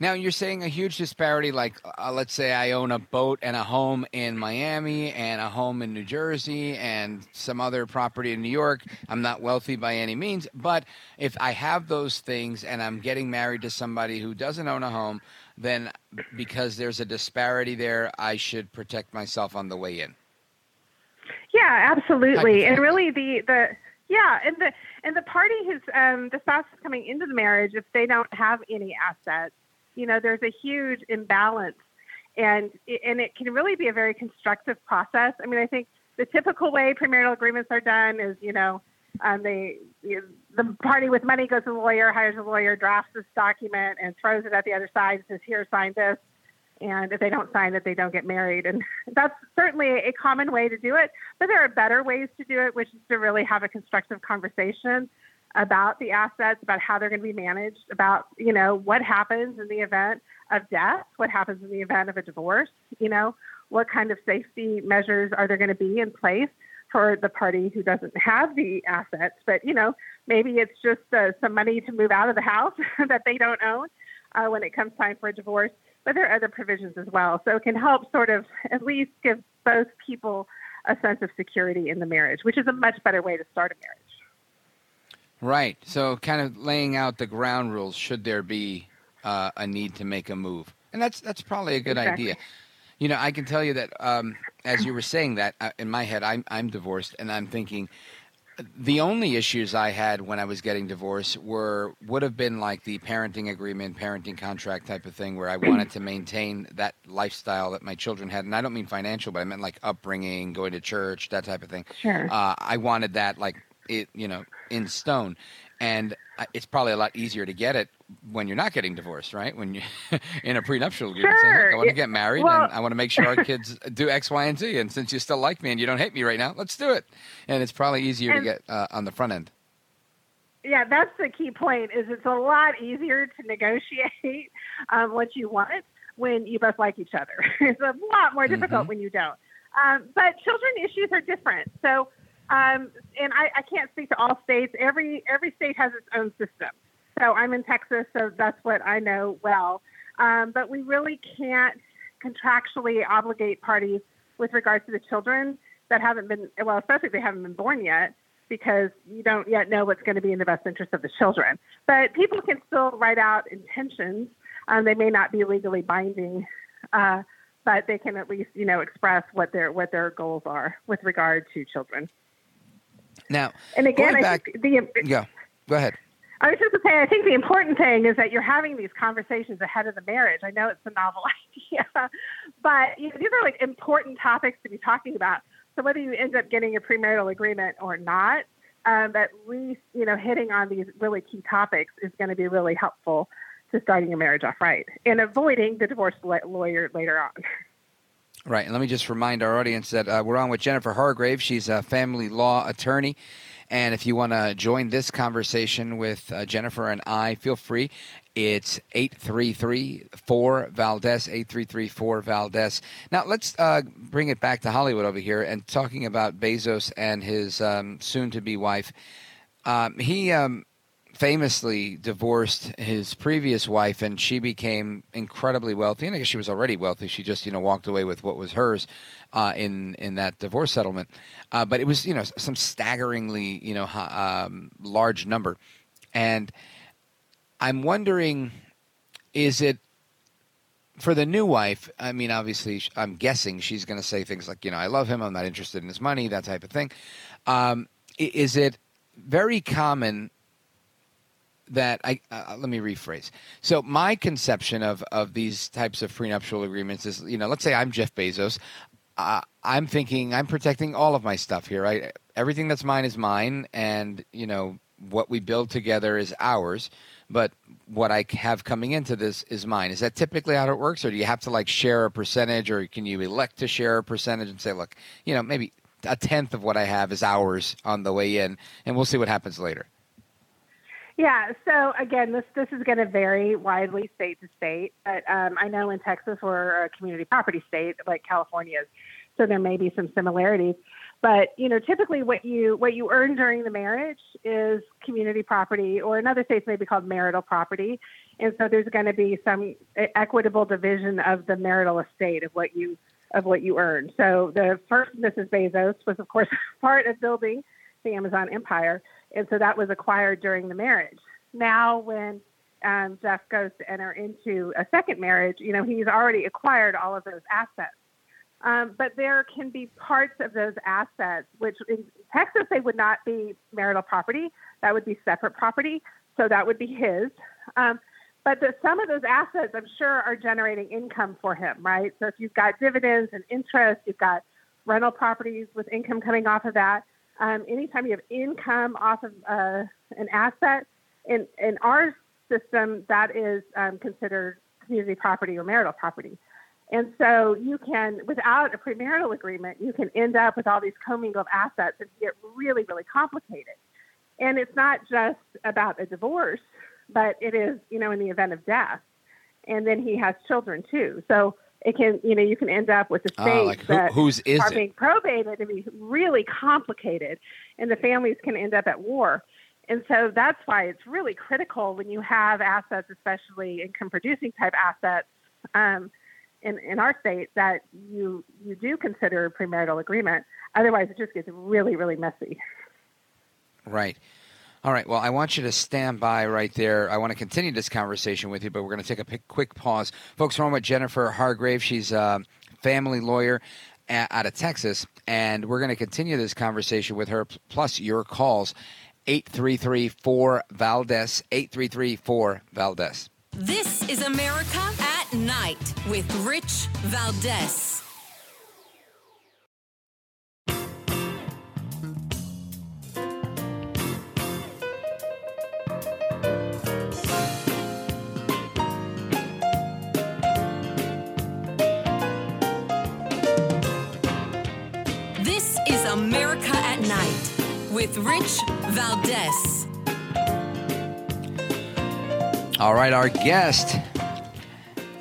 Now, you're saying a huge disparity, like let's say I own a boat and a home in Miami and a home in New Jersey and some other property in New York. I'm not wealthy by any means, but if I have those things and I'm getting married to somebody who doesn't own a home, then because there's a disparity there, I should protect myself on the way in. Yeah, absolutely. And really the party who's the spouse is coming into the marriage, if they don't have any assets, you know, there's a huge imbalance, and it can really be a very constructive process. I mean, I think the typical way premarital agreements are done is, you know, the party with money goes to the lawyer, hires a lawyer, drafts this document and throws it at the other side and says, here, sign this. And if they don't sign it, they don't get married. And that's certainly a common way to do it. But there are better ways to do it, which is to really have a constructive conversation about the assets, about how they're going to be managed, about, you know, what happens in the event of death, what happens in the event of a divorce, you know, what kind of safety measures are there going to be in place for the party who doesn't have the assets. But, you know, maybe it's just some money to move out of the house that they don't own when it comes time for a divorce. But there are other provisions as well. So it can help sort of at least give both people a sense of security in the marriage, which is a much better way to start a marriage. Right. So kind of laying out the ground rules should there be a need to make a move. And that's probably a good idea. You know, I can tell you that as you were saying that, in my head, I'm divorced, and I'm thinking the only issues I had when I was getting divorced would have been like the parenting agreement, parenting contract type of thing, where I wanted to maintain that lifestyle that my children had. And I don't mean financial, but I meant like upbringing, going to church, that type of thing. Sure. I wanted that, like, it, you know, in stone. And it's probably a lot easier to get it when you're not getting divorced, right? When you're in a prenuptial, you can say, look, I want to get married, and I want to make sure our kids do X, Y, and Z. And since you still like me and you don't hate me right now, let's do it. And it's probably easier to get on the front end. Yeah, that's the key point, is it's a lot easier to negotiate what you want when you both like each other. It's a lot more difficult when you don't. But children issues are different. So and I can't speak to all states. Every state has its own system. So I'm in Texas, so that's what I know well. But we really can't contractually obligate parties with regard to the children that haven't been, well, especially if they haven't been born yet, because you don't yet know what's going to be in the best interest of the children. But people can still write out intentions. They may not be legally binding, but they can at least, express what their goals are with regard to children. Now, and again, go ahead. I was just going to say, I think the important thing is that you're having these conversations ahead of the marriage. I know it's a novel idea, but these are like important topics to be talking about. So whether you end up getting a premarital agreement or not, at least, hitting on these really key topics is going to be really helpful to starting a marriage off right and avoiding the divorce lawyer later on. Right. And let me just remind our audience that we're on with Jennifer Hargrave. She's a family law attorney. And if you want to join this conversation with Jennifer and I, feel free. It's 833-4-VALDEZ, 833-4-VALDEZ. Now, let's bring it back to Hollywood over here and talking about Bezos and his soon-to-be wife. He famously divorced his previous wife, and she became incredibly wealthy. And I guess she was already wealthy. She just, walked away with what was hers in that divorce settlement. But it was, some staggeringly, large number. And I'm wondering, is it for the new wife? I mean, obviously, I'm guessing she's going to say things like, I love him. I'm not interested in his money, that type of thing. Is it very common that let me rephrase. So my conception of these types of prenuptial agreements is, let's say I'm Jeff Bezos. I'm thinking I'm protecting all of my stuff here, right? Everything that's mine is mine. And, what we build together is ours. But what I have coming into this is mine. Is that typically how it works? Or do you have to share a percentage, or can you elect to share a percentage and say, look, maybe a tenth of what I have is ours on the way in, and we'll see what happens later. Yeah. So again, this is going to vary widely state to state, but I know in Texas we're a community property state like California is, so there may be some similarities. But typically what you earn during the marriage is community property, or in other states may be called marital property, and so there's going to be some equitable division of the marital estate of what you earn. So the first Mrs. Bezos was, of course, part of building the Amazon empire. And so that was acquired during the marriage. Now, when Jeff goes to enter into a second marriage, he's already acquired all of those assets. But there can be parts of those assets, which in Texas, they would not be marital property. That would be separate property. So that would be his. But some of those assets, I'm sure, are generating income for him, right? So if you've got dividends and interest, you've got rental properties with income coming off of that. Anytime you have income off of an asset, in our system, that is considered community property or marital property. And so you can, without a premarital agreement, you can end up with all these commingled assets and get really, really complicated. And it's not just about a divorce, but it is, in the event of death. And then he has children too. So it can, you can end up with estates that are being probated and be really complicated, and the families can end up at war. And so that's why it's really critical when you have assets, especially income-producing type assets, in our state, that you do consider a premarital agreement. Otherwise, it just gets really, really messy. Right. All right. Well, I want you to stand by right there. I want to continue this conversation with you, but we're going to take a quick pause. Folks, we're on with Jennifer Hargrave. She's a family lawyer out of Texas, and we're going to continue this conversation with her, plus your calls, 833-4-VALDEZ, 833-4-VALDEZ. This is America at Night with Rich Valdés. with Rich Valdés. All right, our guest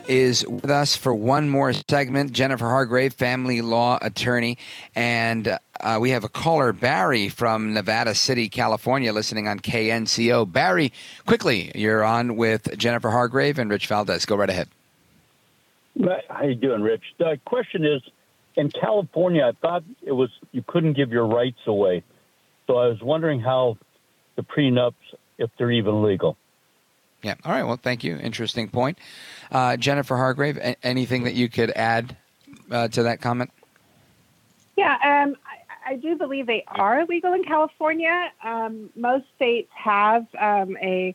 is with us for one more segment, Jennifer Hargrave, family law attorney. And we have a caller, Barry, from Nevada City, California, listening on KNCO. Barry, quickly, you're on with Jennifer Hargrave and Rich Valdés. Go right ahead. How you doing, Rich? The question is, in California, I thought it was you couldn't give your rights away. So I was wondering how the prenups, if they're even legal. Yeah. All right. Well, thank you. Interesting point. Jennifer Hargrave, anything that you could add to that comment? Yeah. I do believe they are legal in California. Most states have a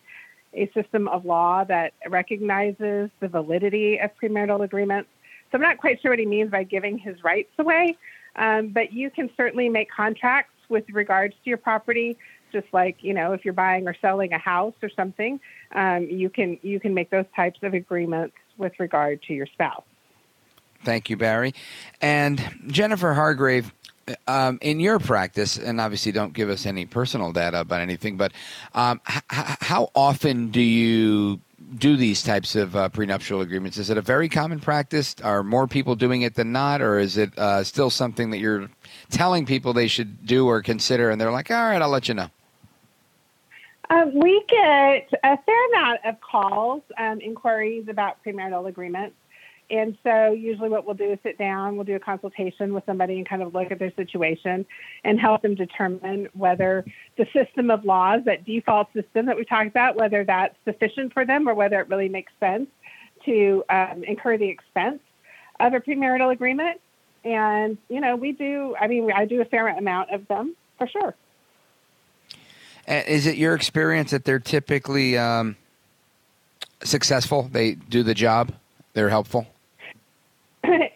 system of law that recognizes the validity of premarital agreements. So I'm not quite sure what he means by giving his rights away, but you can certainly make contracts with regards to your property. Just like, you know, if you're buying or selling a house or something, you can make those types of agreements with regard to your spouse. Thank you, Barry. And Jennifer Hargrave, in your practice, and obviously don't give us any personal data about anything, but how often do you do these types of prenuptial agreements? Is it a very common practice? Are more people doing it than not? Or is it still something that you're telling people they should do or consider, and they're like, all right, I'll let you know? We get a fair amount of calls, inquiries about premarital agreements. And so usually what we'll do is sit down, we'll do a consultation with somebody and kind of look at their situation and help them determine whether the system of laws, that default system that we talked about, whether that's sufficient for them or whether it really makes sense to incur the expense of a premarital agreement. And, you know, I do a fair amount of them for sure. Is it your experience that they're typically successful? They do the job? They're helpful?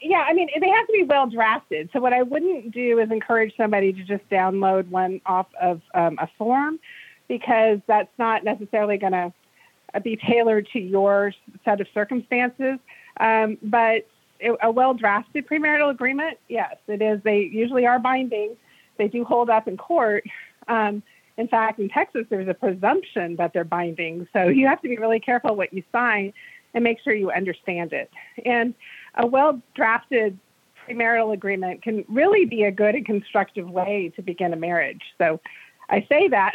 Yeah, I mean, they have to be well drafted. So what I wouldn't do is encourage somebody to just download one off of a form, because that's not necessarily going to be tailored to your set of circumstances. But a well-drafted premarital agreement, yes, it is. They usually are binding. They do hold up in court. In fact, in Texas, there's a presumption that they're binding. So you have to be really careful what you sign and make sure you understand it. And a well-drafted premarital agreement can really be a good and constructive way to begin a marriage. So I say that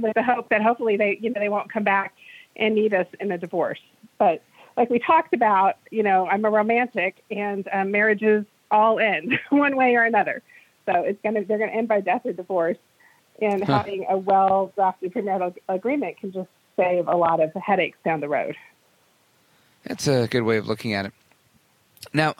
with the hope that hopefully they won't come back and need us in a divorce. But like we talked about, you know, I'm a romantic, and marriages all end one way or another. So they're going to end by death or divorce. And having a well-drafted premarital agreement can just save a lot of headaches down the road. That's a good way of looking at it. Now,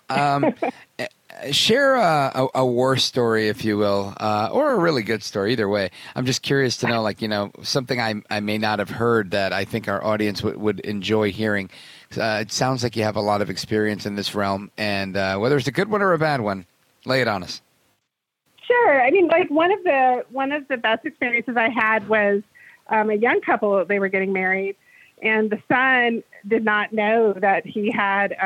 share a war story, if you will, or a really good story, either way. I'm just curious to know, like, you know, something I may not have heard that I think our audience would enjoy hearing. It sounds like you have a lot of experience in this realm, and whether it's a good one or a bad one, lay it on us. Sure. I mean, like, one of the best experiences I had was a young couple. They were getting married, and the son did not know that he had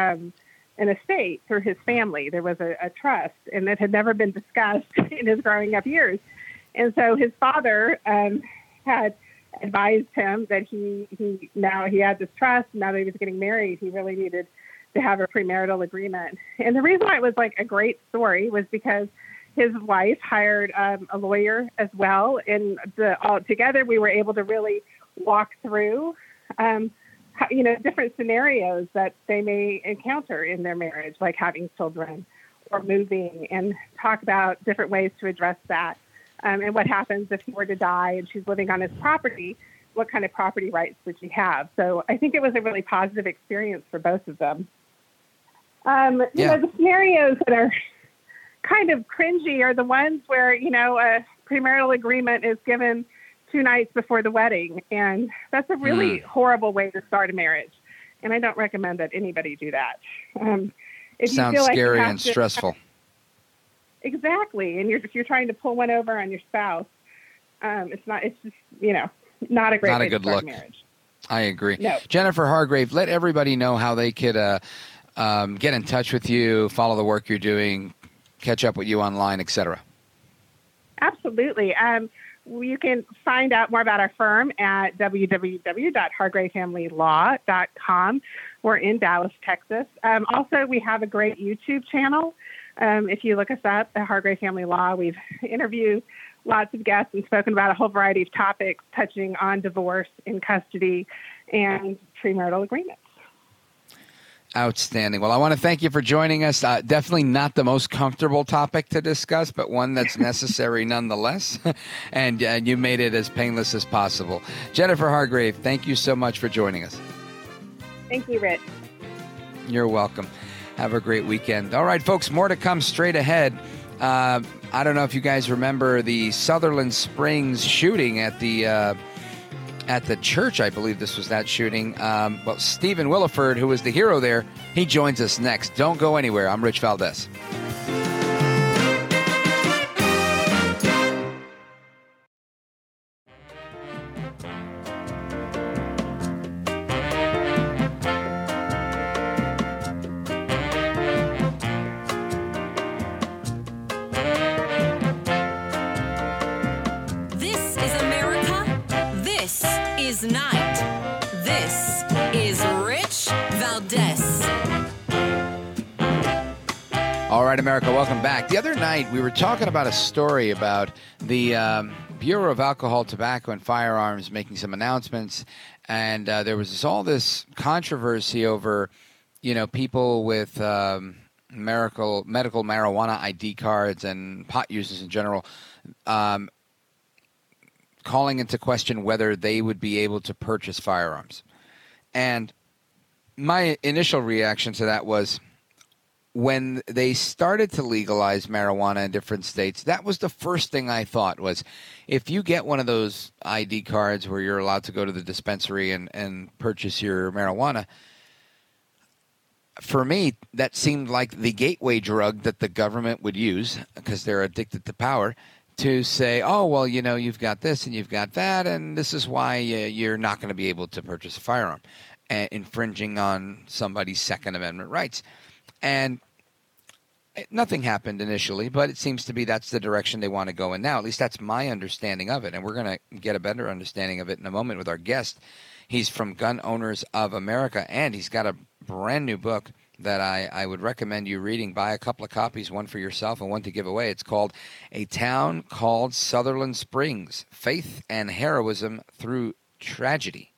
an estate through his family. There was a trust, and it had never been discussed in his growing up years. And so his father had advised him that he had this trust. Now that he was getting married, he really needed to have a premarital agreement. And the reason why it was like a great story was because his wife hired a lawyer as well. And all together, we were able to really walk through you know, different scenarios that they may encounter in their marriage, like having children or moving, and talk about different ways to address that. And what happens if he were to die and she's living on his property, what kind of property rights would she have? So I think it was a really positive experience for both of them. You know, the scenarios that are kind of cringy are the ones where, you know, a premarital agreement is given 2 nights before the wedding. And that's a really horrible way to start a marriage. And I don't recommend that anybody do that. It sounds scary and stressful. Exactly. And if you're trying to pull one over on your spouse, it's just, you know, not a great way to start a marriage. I agree. No. Jennifer Hargrave, let everybody know how they could get in touch with you, follow the work you're doing, catch up with you online, etc. Absolutely. You can find out more about our firm at www.hargravefamilylaw.com. We're in Dallas, Texas. Also, we have a great YouTube channel. If you look us up at Hargrave Family Law, we've interviewed lots of guests and spoken about a whole variety of topics touching on divorce, in custody, and premarital agreements. Outstanding. Well, I want to thank you for joining us. Definitely not the most comfortable topic to discuss, but one that's necessary nonetheless. And you made it as painless as possible. Jennifer Hargrave, thank you so much for joining us. Thank you, Rich. You're welcome. Have a great weekend. All right, folks, more to come straight ahead. I don't know if you guys remember the Sutherland Springs shooting at the church, I believe this was that shooting. Well, Stephen Willeford, who was the hero there, he joins us next. Don't go anywhere. I'm Rich Valdés. America, welcome back. The other night, we were talking about a story about the Bureau of Alcohol, Tobacco, and Firearms making some announcements, and there was all this controversy over, you know, people with medical marijuana ID cards and pot users in general calling into question whether they would be able to purchase firearms. And my initial reaction to that was, when they started to legalize marijuana in different states, that was the first thing I thought was, if you get one of those ID cards where you're allowed to go to the dispensary and purchase your marijuana, for me, that seemed like the gateway drug that the government would use, because they're addicted to power, to say, oh, well, you know, you've got this and you've got that, and this is why you're not going to be able to purchase a firearm, infringing on somebody's Second Amendment rights. And nothing happened initially, but it seems to be that's the direction they want to go in now. At least that's my understanding of it. And we're going to get a better understanding of it in a moment with our guest. He's from Gun Owners of America, and he's got a brand new book that I would recommend you reading. Buy a couple of copies, one for yourself and one to give away. It's called A Town Called Sutherland Springs, Faith and Heroism Through Tragedy.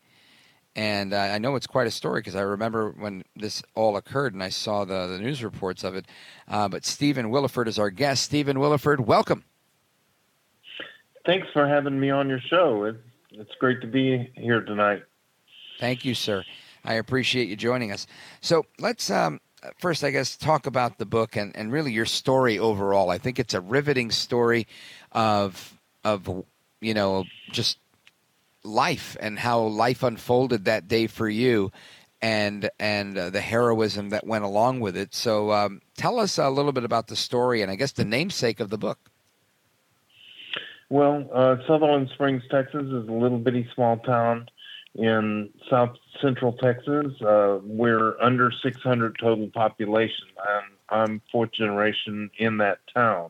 And I know it's quite a story because I remember when this all occurred and I saw the news reports of it. But Stephen Willeford is our guest. Stephen Willeford, welcome. Thanks for having me on your show. It's great to be here tonight. Thank you, sir. I appreciate you joining us. So let's first, I guess, talk about the book and really your story overall. I think it's a riveting story of you know, just life and how life unfolded that day for you and the heroism that went along with it. So tell us a little bit about the story and I guess the namesake of the book. Well, Sutherland Springs, Texas is a little bitty small town in south central Texas. We're under 600 total population. I'm fourth generation in that town.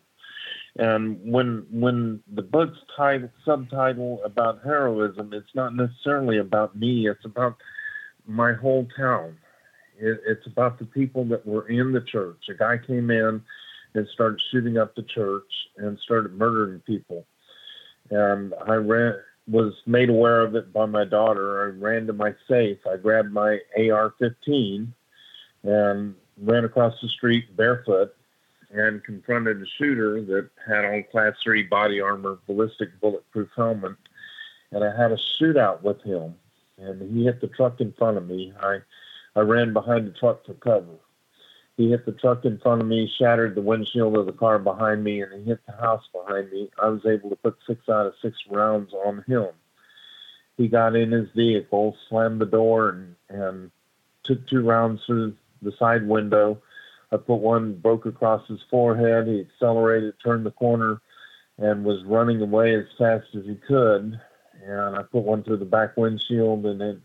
And when the book's title, subtitle about heroism, it's not necessarily about me. It's about my whole town. It's about the people that were in the church. A guy came in and started shooting up the church and started murdering people. And I was made aware of it by my daughter. I ran to my safe. I grabbed my AR-15 and ran across the street barefoot and confronted a shooter that had on Class 3 body armor, ballistic bulletproof helmet, and I had a shootout with him, and he hit the truck in front of me. I ran behind the truck for cover. He hit the truck in front of me, shattered the windshield of the car behind me, and he hit the house behind me. I was able to put 6 out of 6 rounds on him. He got in his vehicle, slammed the door, and took 2 rounds through the side window. I put one, broke across his forehead. He accelerated, turned the corner, and was running away as fast as he could. And I put one through the back windshield, and it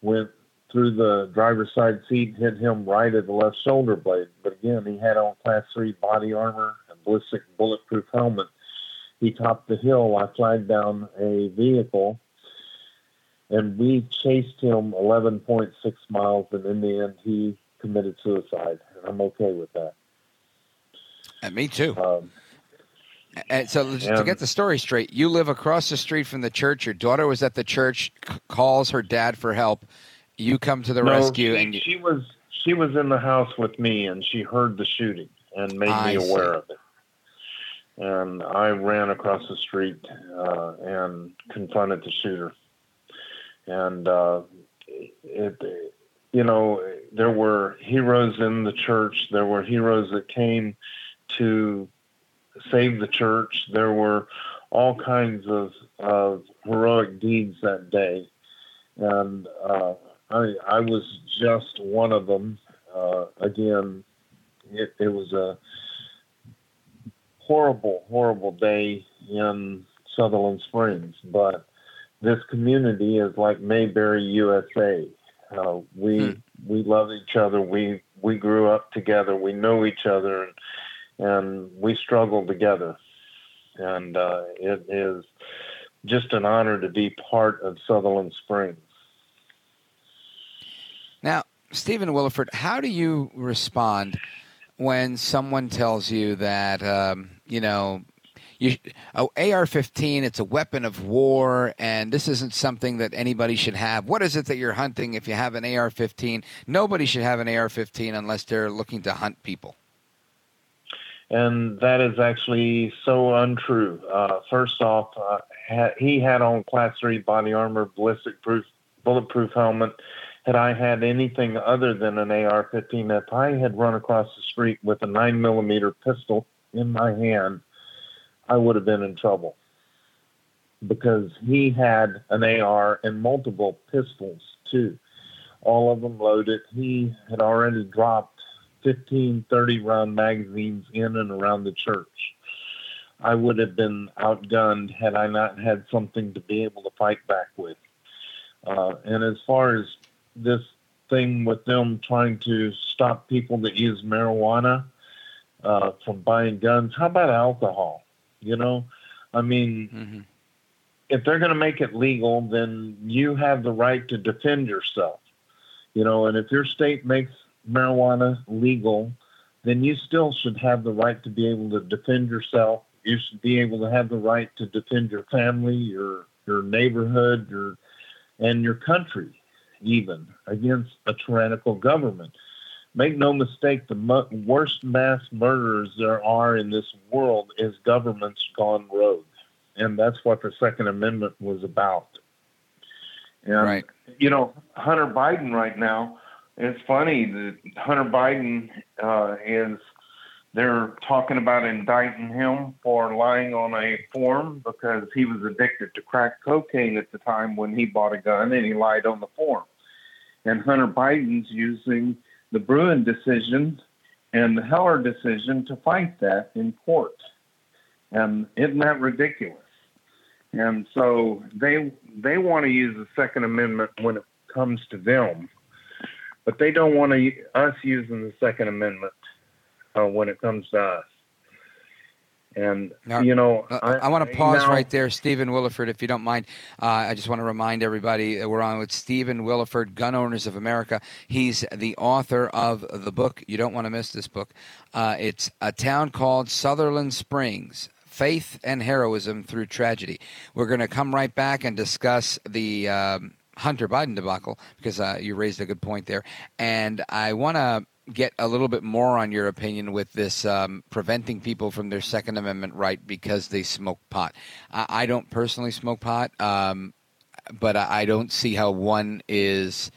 went through the driver's side seat, hit him right at the left shoulder blade. But again, he had on Class 3 body armor, a ballistic bulletproof helmet, he topped the hill. I flagged down a vehicle, and we chased him 11.6 miles, and in the end, he committed suicide, and I'm okay with that. And me too. And so to get the story straight, you live across the street from the church. Your daughter was at the church, calls her dad for help. You come to the rescue. She was in the house with me, and she heard the shooting and made me aware of it. And I ran across the street and confronted the shooter. And, there were heroes in the church. There were heroes that came to save the church. There were all kinds of heroic deeds that day. And I was just one of them. Again, it was a horrible, horrible day in Sutherland Springs, but this community is like Mayberry, USA. We love each other. We grew up together. We know each other, and we struggle together. And it is just an honor to be part of Sutherland Springs. Now, Stephen Willeford, how do you respond when someone tells you that, AR-15, it's a weapon of war, and this isn't something that anybody should have? What is it that you're hunting if you have an AR-15? Nobody should have an AR-15 unless they're looking to hunt people. And that is actually so untrue. First off, he had on Class 3 body armor, bulletproof helmet. Had I had anything other than an AR-15, if I had run across the street with a 9mm pistol in my hand, I would have been in trouble, because he had an AR and multiple pistols too, all of them loaded. He had already dropped 15 30-round magazines in and around the church. I would have been outgunned had I not had something to be able to fight back with. And as far as this thing with them trying to stop people that use marijuana from buying guns, how about alcohol? Mm-hmm. If they're going to make it legal, then you have the right to defend yourself, and if your state makes marijuana legal, then you still should have the right to be able to defend yourself. You should be able to have the right to defend your family, your neighborhood, and your country, even against a tyrannical government. Make no mistake, the worst mass murderers there are in this world is governments gone rogue. And that's what the Second Amendment was about. And, right. Hunter Biden right now, it's funny that Hunter Biden they're talking about indicting him for lying on a form because he was addicted to crack cocaine at the time when he bought a gun, and he lied on the form. And Hunter Biden's using the Bruin decision and the Heller decision to fight that in court. And isn't that ridiculous? And so they want to use the Second Amendment when it comes to them, but they don't want us using the Second Amendment when it comes to us. And, now, I want to pause right there, Stephen Willeford, if you don't mind. I just want to remind everybody that we're on with Stephen Willeford, Gun Owners of America. He's the author of the book. You don't want to miss this book. It's A Town Called Sutherland Springs, Faith and Heroism Through Tragedy. We're going to come right back and discuss the Hunter Biden debacle, because you raised a good point there. And I want to get a little bit more on your opinion with this preventing people from their Second Amendment right because they smoke pot. I don't personally smoke pot, but I don't see how one is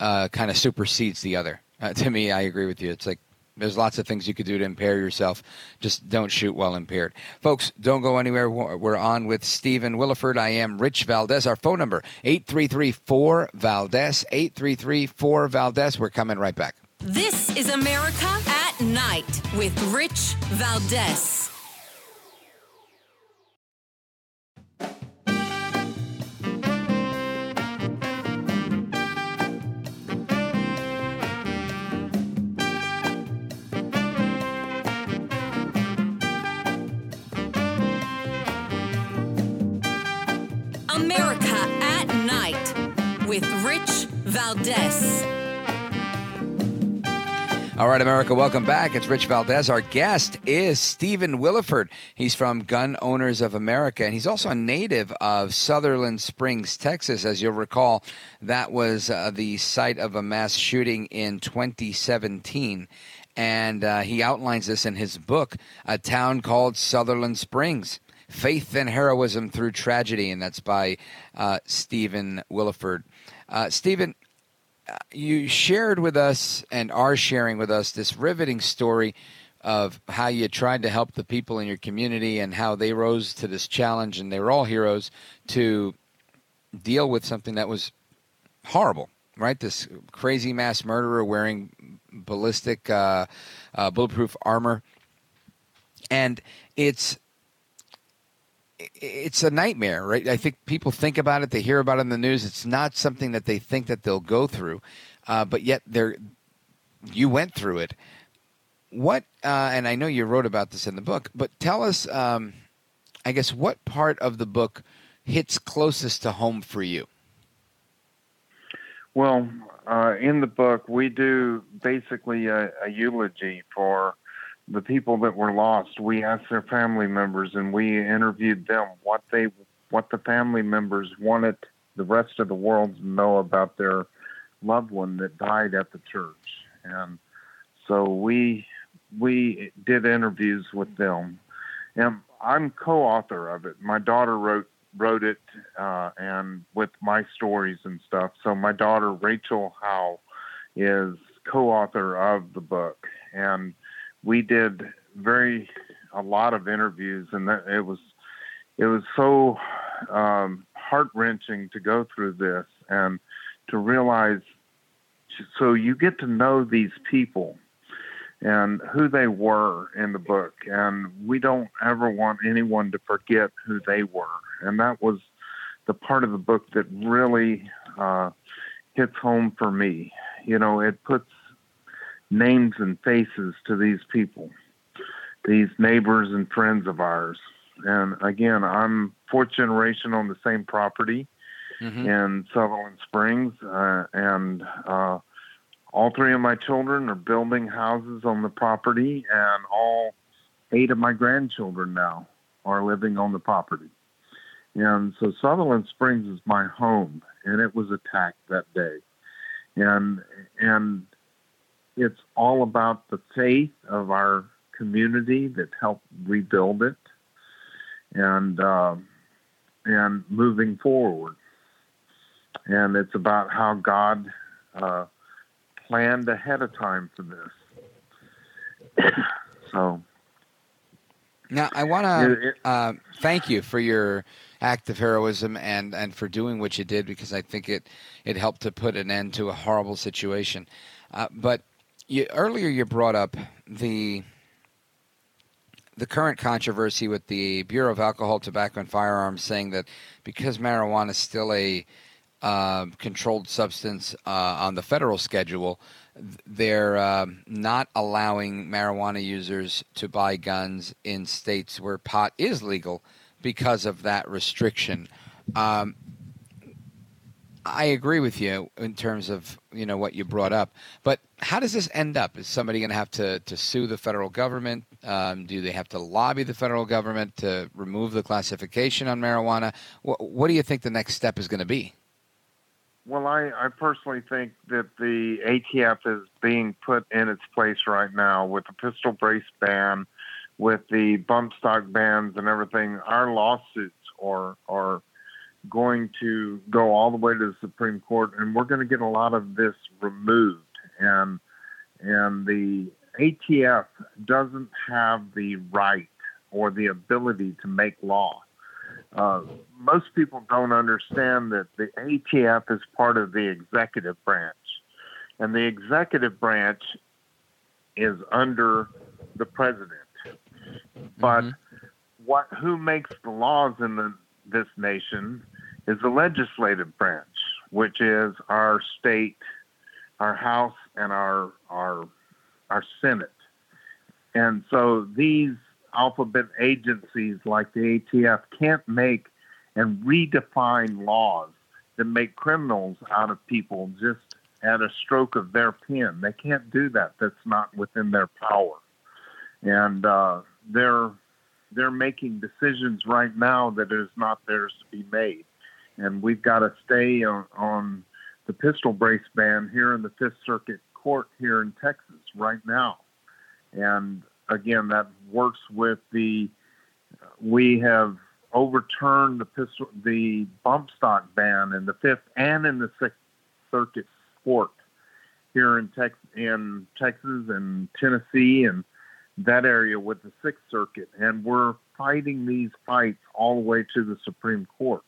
kind of supersedes the other. To me, I agree with you. It's like there's lots of things you could do to impair yourself. Just don't shoot while impaired. Folks, don't go anywhere. We're on with Stephen Willeford. I am Rich Valdés. Our phone number, 833-4-VALDEZ, 833-4-VALDEZ. We're coming right back. This is America at Night with Rich Valdés. with Rich Valdés. All right, America, welcome back. It's Rich Valdés. Our guest is Stephen Willeford. He's from Gun Owners of America, and he's also a native of Sutherland Springs, Texas. As you'll recall, that was the site of a mass shooting in 2017. And he outlines this in his book, A Town Called Sutherland Springs, Faith and Heroism Through Tragedy, and that's by Stephen Willeford. Stephen, you shared with us and are sharing with us this riveting story of how you tried to help the people in your community and how they rose to this challenge, and they were all heroes to deal with something that was horrible, right? This crazy mass murderer wearing ballistic, bulletproof armor. And it's a nightmare, right? I think people think about it. They hear about it in the news. It's not something that they think that they'll go through, but yet you went through it. What, and I know you wrote about this in the book, but tell us, I guess, what part of the book hits closest to home for you? Well, in the book, we do basically a eulogy for the people that were lost. We asked their family members, and we interviewed them what the family members wanted the rest of the world to know about their loved one that died at the church. And so we did interviews with them. And I'm co-author of it. My daughter wrote it and with my stories and stuff. So my daughter, Rachel Howe, is co-author of the book. And we did a lot of interviews, and it was so heart-wrenching to go through this and to realize. So you get to know these people and who they were in the book, and we don't ever want anyone to forget who they were. And that was the part of the book that really hits home for me. You know, it puts names and faces to these people, these neighbors and friends of ours. And again, I'm fourth generation on the same property in Sutherland Springs. And all three of my children are building houses on the property, and all 8 of my grandchildren now are living on the property. And so Sutherland Springs is my home, and it was attacked that day. And it's all about the faith of our community that helped rebuild it and moving forward. And it's about how God planned ahead of time for this. So now I want to thank you for your act of heroism and for doing what you did, because I think it helped to put an end to a horrible situation. But earlier you brought up the current controversy with the Bureau of Alcohol, Tobacco, and Firearms saying that because marijuana is still a controlled substance on the federal schedule, they're not allowing marijuana users to buy guns in states where pot is legal because of that restriction. I agree with you in terms of, you know, what you brought up, but how does this end up? Is somebody going to have to sue the federal government? Do they have to lobby the federal government to remove the classification on marijuana? What do you think the next step is going to be? Well, I personally think that the ATF is being put in its place right now with the pistol brace ban, with the bump stock bans and everything. Our lawsuits are going to go all the way to the Supreme Court, and we're going to get a lot of this removed. And the ATF doesn't have the right or the ability to make law. Most people don't understand that the ATF is part of the executive branch, and the executive branch is under the president. But who makes the laws in this nation is the legislative branch, which is our state, our House, and our Senate. And so these alphabet agencies like the ATF can't make and redefine laws that make criminals out of people just at a stroke of their pen. They can't do that. That's not within their power. And they're making decisions right now that is not theirs to be made. And we've got to stay on the pistol brace ban here in the Fifth Circuit Court here in Texas right now. And again, that works with we have overturned the bump stock ban in the Fifth and in the Sixth Circuit Court here in Texas and Tennessee and that area with the Sixth Circuit. And we're fighting these fights all the way to the Supreme Court.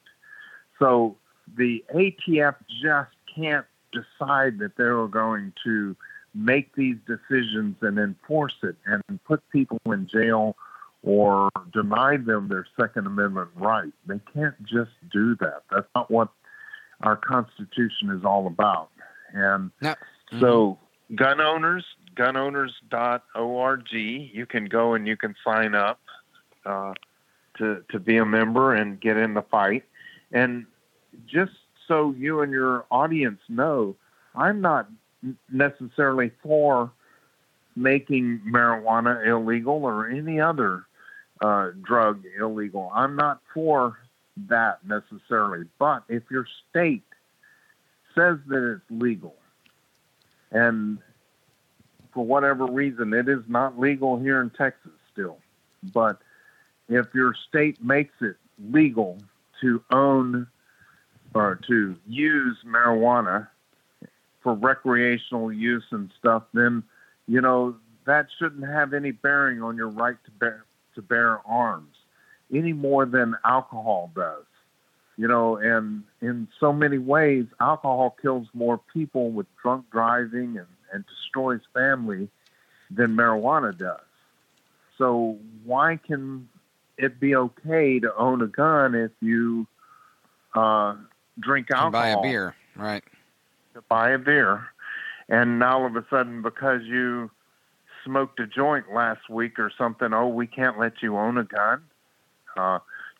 So the ATF just can't decide that they're going to make these decisions and enforce it and put people in jail or deny them their Second Amendment right. They can't just do that. That's not what our Constitution is all about. And so gun owners, gunowners.org, you can go and you can sign up to be a member and get in the fight. And just so you and your audience know, I'm not necessarily for making marijuana illegal or any other drug illegal. I'm not for that necessarily. But if your state says that it's legal, and for whatever reason, it is not legal here in Texas still, but if your state makes it legal to own or to use marijuana for recreational use and stuff, then, you know, that shouldn't have any bearing on your right to bear arms any more than alcohol does. You know, and in so many ways, alcohol kills more people with drunk driving and destroys family than marijuana does. So why can it be okay to own a gun if you drink alcohol? Buy a beer, right? To buy a beer. And now all of a sudden, because you smoked a joint last week or something, oh, we can't let you own a gun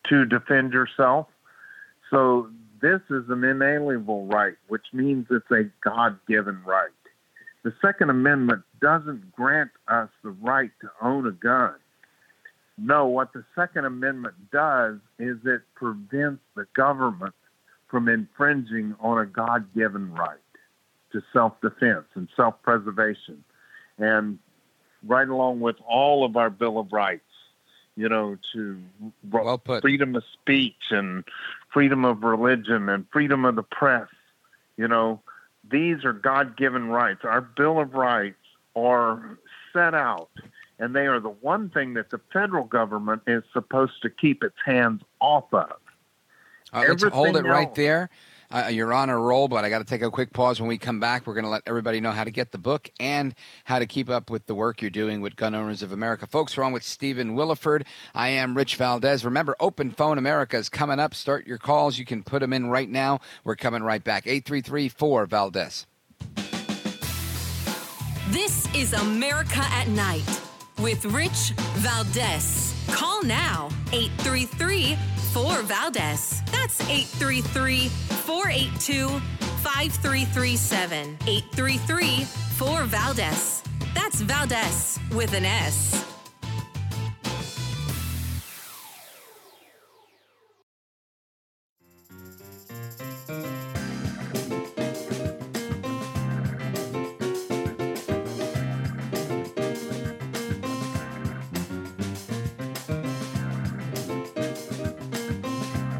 to defend yourself. So this is an inalienable right, which means it's a God-given right. The Second Amendment doesn't grant us the right to own a gun. No, what the Second Amendment does is it prevents the government from infringing on a God-given right to self-defense and self-preservation. And right along with all of our Bill of Rights, you know, to freedom of speech and freedom of religion and freedom of the press, you know, these are God-given rights. Our Bill of Rights are set out, and they are the one thing that the federal government is supposed to keep its hands off of. Let's hold it right there. You're on a roll, but I got to take a quick pause. When we come back, we're going to let everybody know how to get the book and how to keep up with the work you're doing with Gun Owners of America. Folks, we're on with Stephen Willeford. I am Rich Valdés. Remember, Open Phone America is coming up. Start your calls. You can put them in right now. We're coming right back. 833-4-VALDEZ. This is America at Night with Rich Valdés. Call now, 833-4-VALDEZ. That's 833-482-5337. 833-4-VALDEZ. That's Valdez with an S.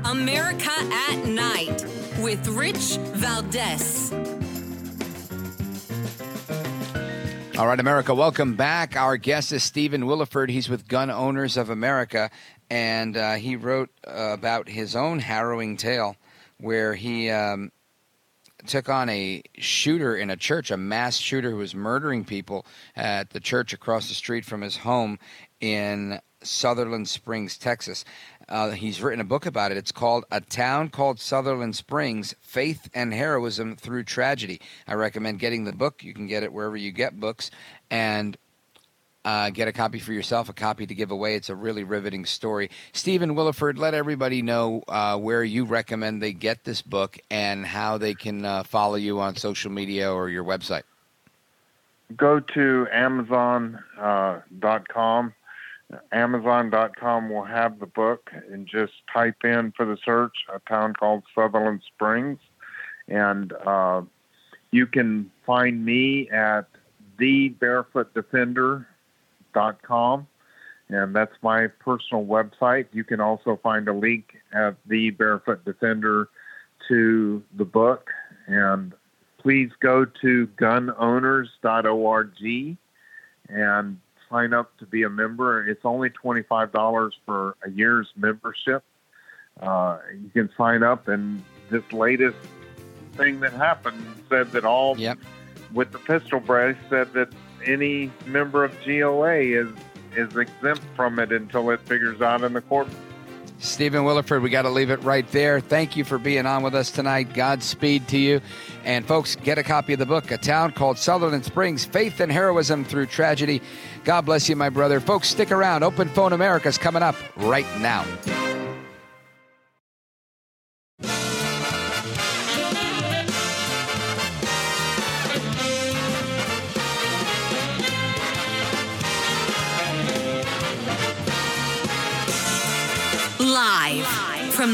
America at Night with Rich Valdés. All right, America, welcome back. Our guest is Stephen Willeford. He's with Gun Owners of America, and he wrote about his own harrowing tale where he took on a shooter in a church, a mass shooter who was murdering people at the church across the street from his home in Sutherland Springs, Texas. He's written a book about it. It's called A Town Called Sutherland Springs, Faith and Heroism Through Tragedy. I recommend getting the book. You can get it wherever you get books. And Get a copy for yourself, a copy to give away. It's a really riveting story. Stephen Willeford, let everybody know where you recommend they get this book and how they can follow you on social media or your website. Go to Amazon.com. Amazon.com will have the book, and just type in for the search a town called Sutherland Springs. And you can find me at thebarefootdefender.com, and that's my personal website. You can also find a link at The Barefoot Defender to the book. And please go to gunowners.org and sign up to be a member. It's only $25 for a year's membership. You can sign up, and this latest thing that happened said that all with the pistol brace said that any member of GOA is exempt from it until it figures out in the court. Stephen Willeford, we got to leave it right there. Thank you for being on with us tonight. Godspeed to you. And folks, get a copy of the book, A Town Called Sutherland Springs, Faith and Heroism Through Tragedy. God bless you, my brother. Folks, stick around. Open Phone America's coming up right now. From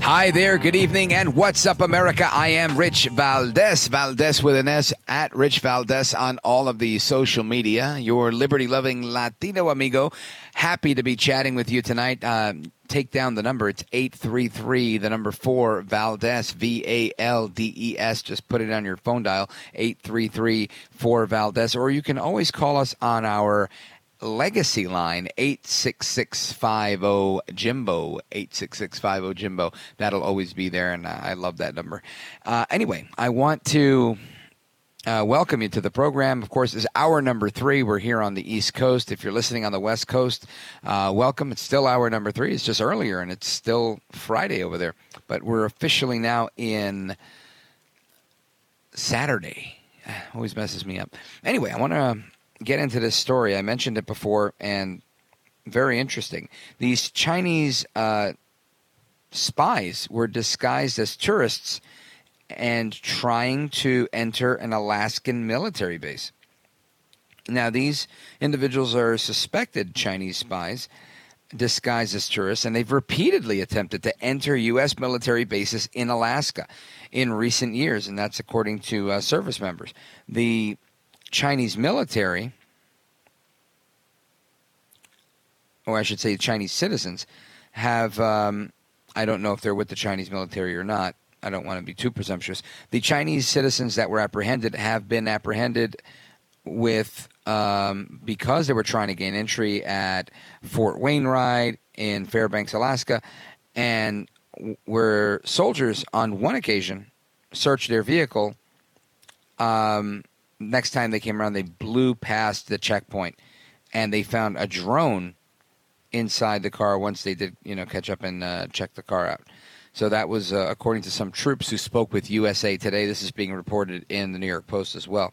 Hi there, good evening, and what's up, America? I am Rich Valdés, Valdés with an S, at Rich Valdés on all of the social media. Your liberty-loving Latino amigo, happy to be chatting with you tonight. Take down the number. It's 833, the number 4, Valdés, V-A-L-D-E-S. Just put it on your phone dial, 833-4-Valdés. Or you can always call us on our Legacy line, 866-50-JIMBO, 866-50-JIMBO. That'll always be there, and I love that number. Anyway, I want to welcome you to the program. Of course, it's hour number 3. We're here on the East Coast. If you're listening on the West Coast, welcome. It's still hour number 3. It's just earlier, and it's still Friday over there. But we're officially now in Saturday. Always messes me up. Anyway, I want to get into this story. I mentioned it before, and very interesting. These Chinese spies were disguised as tourists and trying to enter an Alaskan military base. Now, these individuals are suspected Chinese spies disguised as tourists, and they've repeatedly attempted to enter U.S. military bases in Alaska in recent years, and that's according to service members. The Chinese military, or I should say Chinese citizens, have, I don't know if they're with the Chinese military or not. I don't want to be too presumptuous. The Chinese citizens that were apprehended have been apprehended with, because they were trying to gain entry at Fort Wainwright in Fairbanks, Alaska, and where soldiers on one occasion searched their vehicle. Next time they came around, they blew past the checkpoint, and they found a drone inside the car once they did, catch up and check the car out. So that was according to some troops who spoke with USA Today. This is being reported in the New York Post as well.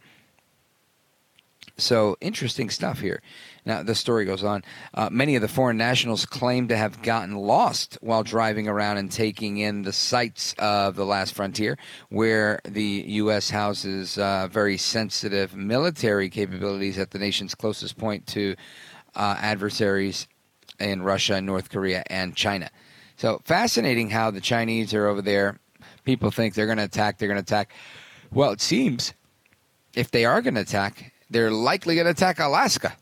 So interesting stuff here. Now, the story goes on. Many of the foreign nationals claim to have gotten lost while driving around and taking in the sights of the last frontier, where the U.S. houses very sensitive military capabilities at the nation's closest point to adversaries in Russia, North Korea, and China. So fascinating how the Chinese are over there. People think they're going to attack, they're going to attack. Well, it seems if they are going to attack, they're likely going to attack Alaska.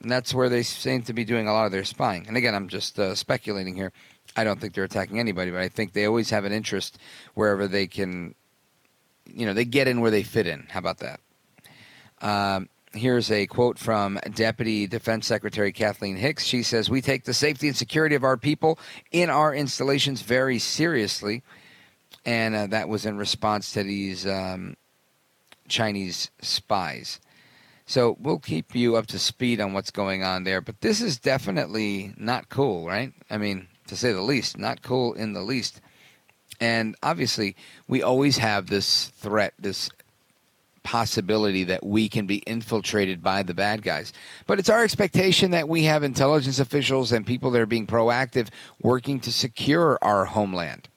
And that's where they seem to be doing a lot of their spying. And again, I'm just speculating here. I don't think they're attacking anybody, but I think they always have an interest wherever they can, they get in where they fit in. How about that? Here's a quote from Deputy Defense Secretary Kathleen Hicks. She says, "We take the safety and security of our people in our installations very seriously." And that was in response to these Chinese spies. So we'll keep you up to speed on what's going on there. But this is definitely not cool, right? I mean, to say the least, not cool in the least. And obviously, we always have this threat, this possibility that we can be infiltrated by the bad guys. But it's our expectation that we have intelligence officials and people that are being proactive working to secure our homeland.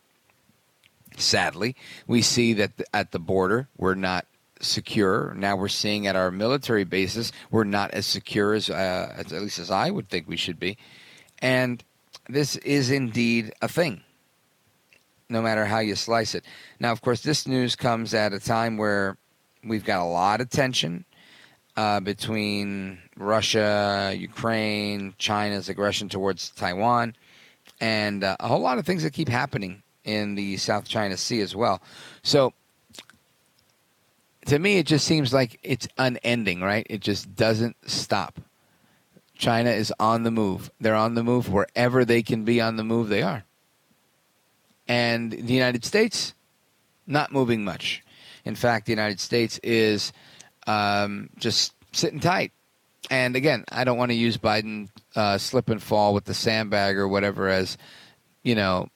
Sadly, we see that at the border, we're not secure. Now we're seeing at our military bases, we're not as secure as at least as I would think we should be. And this is indeed a thing, no matter how you slice it. Now, of course, this news comes at a time where we've got a lot of tension between Russia, Ukraine, China's aggression towards Taiwan, and a whole lot of things that keep happening in the South China Sea as well. So to me, it just seems like it's unending, right? It just doesn't stop. China is on the move. They're on the move wherever they can be on the move, they are. And the United States, not moving much. In fact, the United States is just sitting tight. And again, I don't want to use Biden slip and fall with the sandbag or whatever as, you know,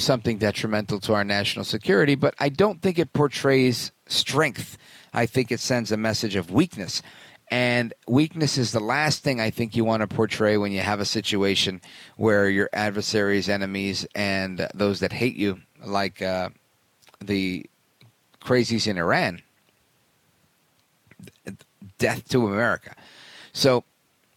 something detrimental to our national security. But I don't think it portrays strength. I think it sends a message of weakness. And weakness is the last thing I think you want to portray when you have a situation where your adversaries, enemies, and those that hate you, like the crazies in Iran, death to America. So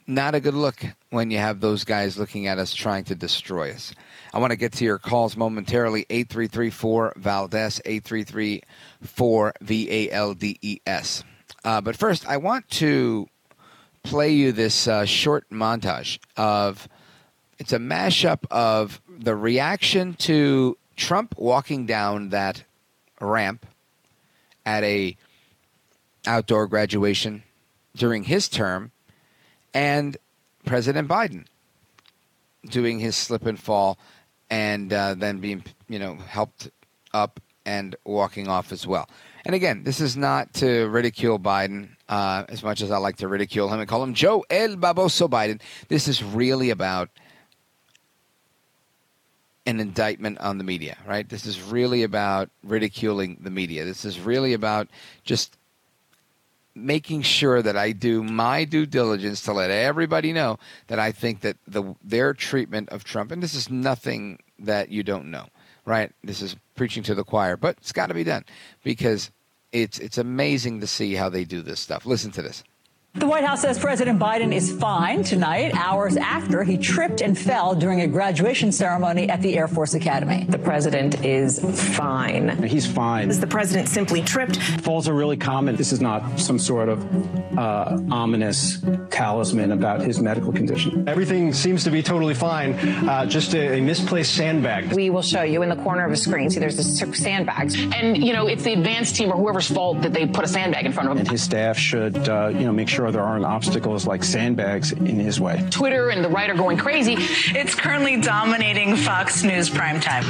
not a good look when you have those guys looking at us trying to destroy us. I want to get to your calls momentarily. 833-4-VALDES, 833-4-VALDES. But first, I want to play you this short montage of – it's a mashup of the reaction to Trump walking down that ramp at a outdoor graduation during his term and President Biden doing his slip and fall and then being, you know, helped up and walking off as well. And again, this is not to ridicule Biden as much as I like to ridicule him and call him Joe El Baboso Biden. This is really about an indictment on the media, right? This is really about ridiculing the media. This is really about just making sure that I do my due diligence to let everybody know that I think that their treatment of Trump, and this is nothing that you don't know, right? This is preaching to the choir, but it's got to be done because it's amazing to see how they do this stuff. Listen to this. The White House says President Biden is fine tonight, hours after he tripped and fell during a graduation ceremony at the Air Force Academy. The president is fine. He's fine. The president simply tripped. Falls are really common. This is not some sort of ominous talisman about his medical condition. Everything seems to be totally fine, just a misplaced sandbag. We will show you in the corner of a screen. See, there's this sandbag. And, you know, it's the advance team or whoever's fault that they put a sandbag in front of him. And his staff should, make sure there aren't obstacles like sandbags in his way. Twitter and the right are going crazy. It's currently dominating Fox News primetime.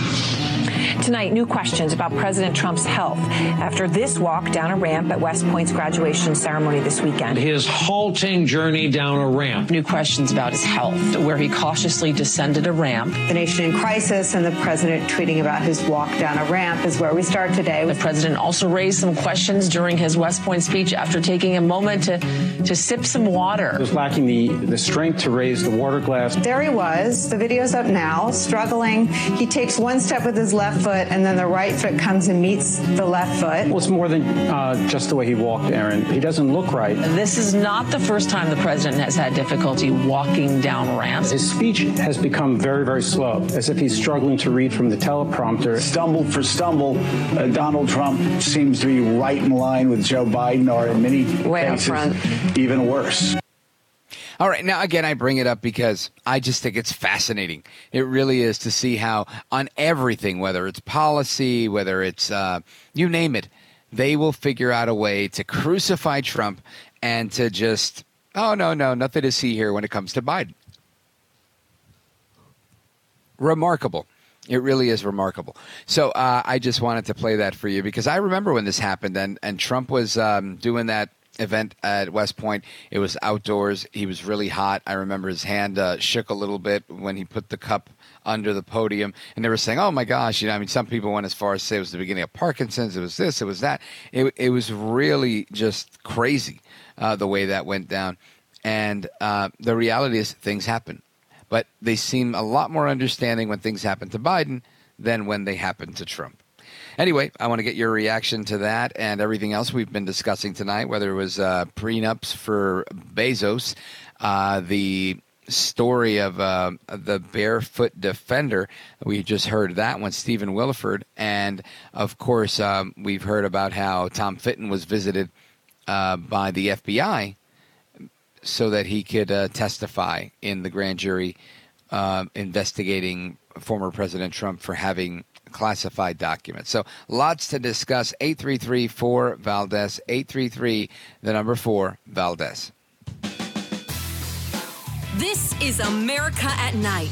Tonight, new questions about President Trump's health after this walk down a ramp at West Point's graduation ceremony this weekend. His halting journey down a ramp. New questions about his health, where he cautiously descended a ramp. The nation in crisis and the president tweeting about his walk down a ramp is where we start today. The president also raised some questions during his West Point speech after taking a moment to sip some water. He was lacking the strength to raise the water glass. There he was. The video's up now, struggling. He takes one step with his left foot, and then the right foot comes and meets the left foot. Well, it's more than just the way he walked, Aaron. He doesn't look right. This is not the first time the president has had difficulty walking down ramps. His speech has become very, very slow, as if he's struggling to read from the teleprompter. Stumble for stumble, Donald Trump seems to be right in line with Joe Biden, or in many cases, even worse. All right. Now, again, I bring it up because I just think it's fascinating. It really is to see how on everything, whether it's policy, whether it's you name it, they will figure out a way to crucify Trump and to just, oh, no, nothing to see here when it comes to Biden. Remarkable. It really is remarkable. So I just wanted to play that for you because I remember when this happened and Trump was doing that event at West Point. It was outdoors. He was really hot. I remember his hand shook a little bit when he put the cup under the podium, and they were saying, oh my gosh, you know, I mean, some people went as far as to say it was the beginning of Parkinson's, it was this, it was that. It was really just crazy the way that went down. And the reality is things happen, but they seem a lot more understanding when things happen to Biden than when they happen to Trump. Anyway, I want to get your reaction to that and everything else we've been discussing tonight, whether it was prenups for Bezos, the story of the barefoot defender. We just heard that one, Stephen Willeford. And, of course, we've heard about how Tom Fitton was visited by the FBI so that he could testify in the grand jury investigating former President Trump for having classified documents. So lots to discuss. 833-4-VALDEZ, 833, the number 4, Valdez. This is America at Night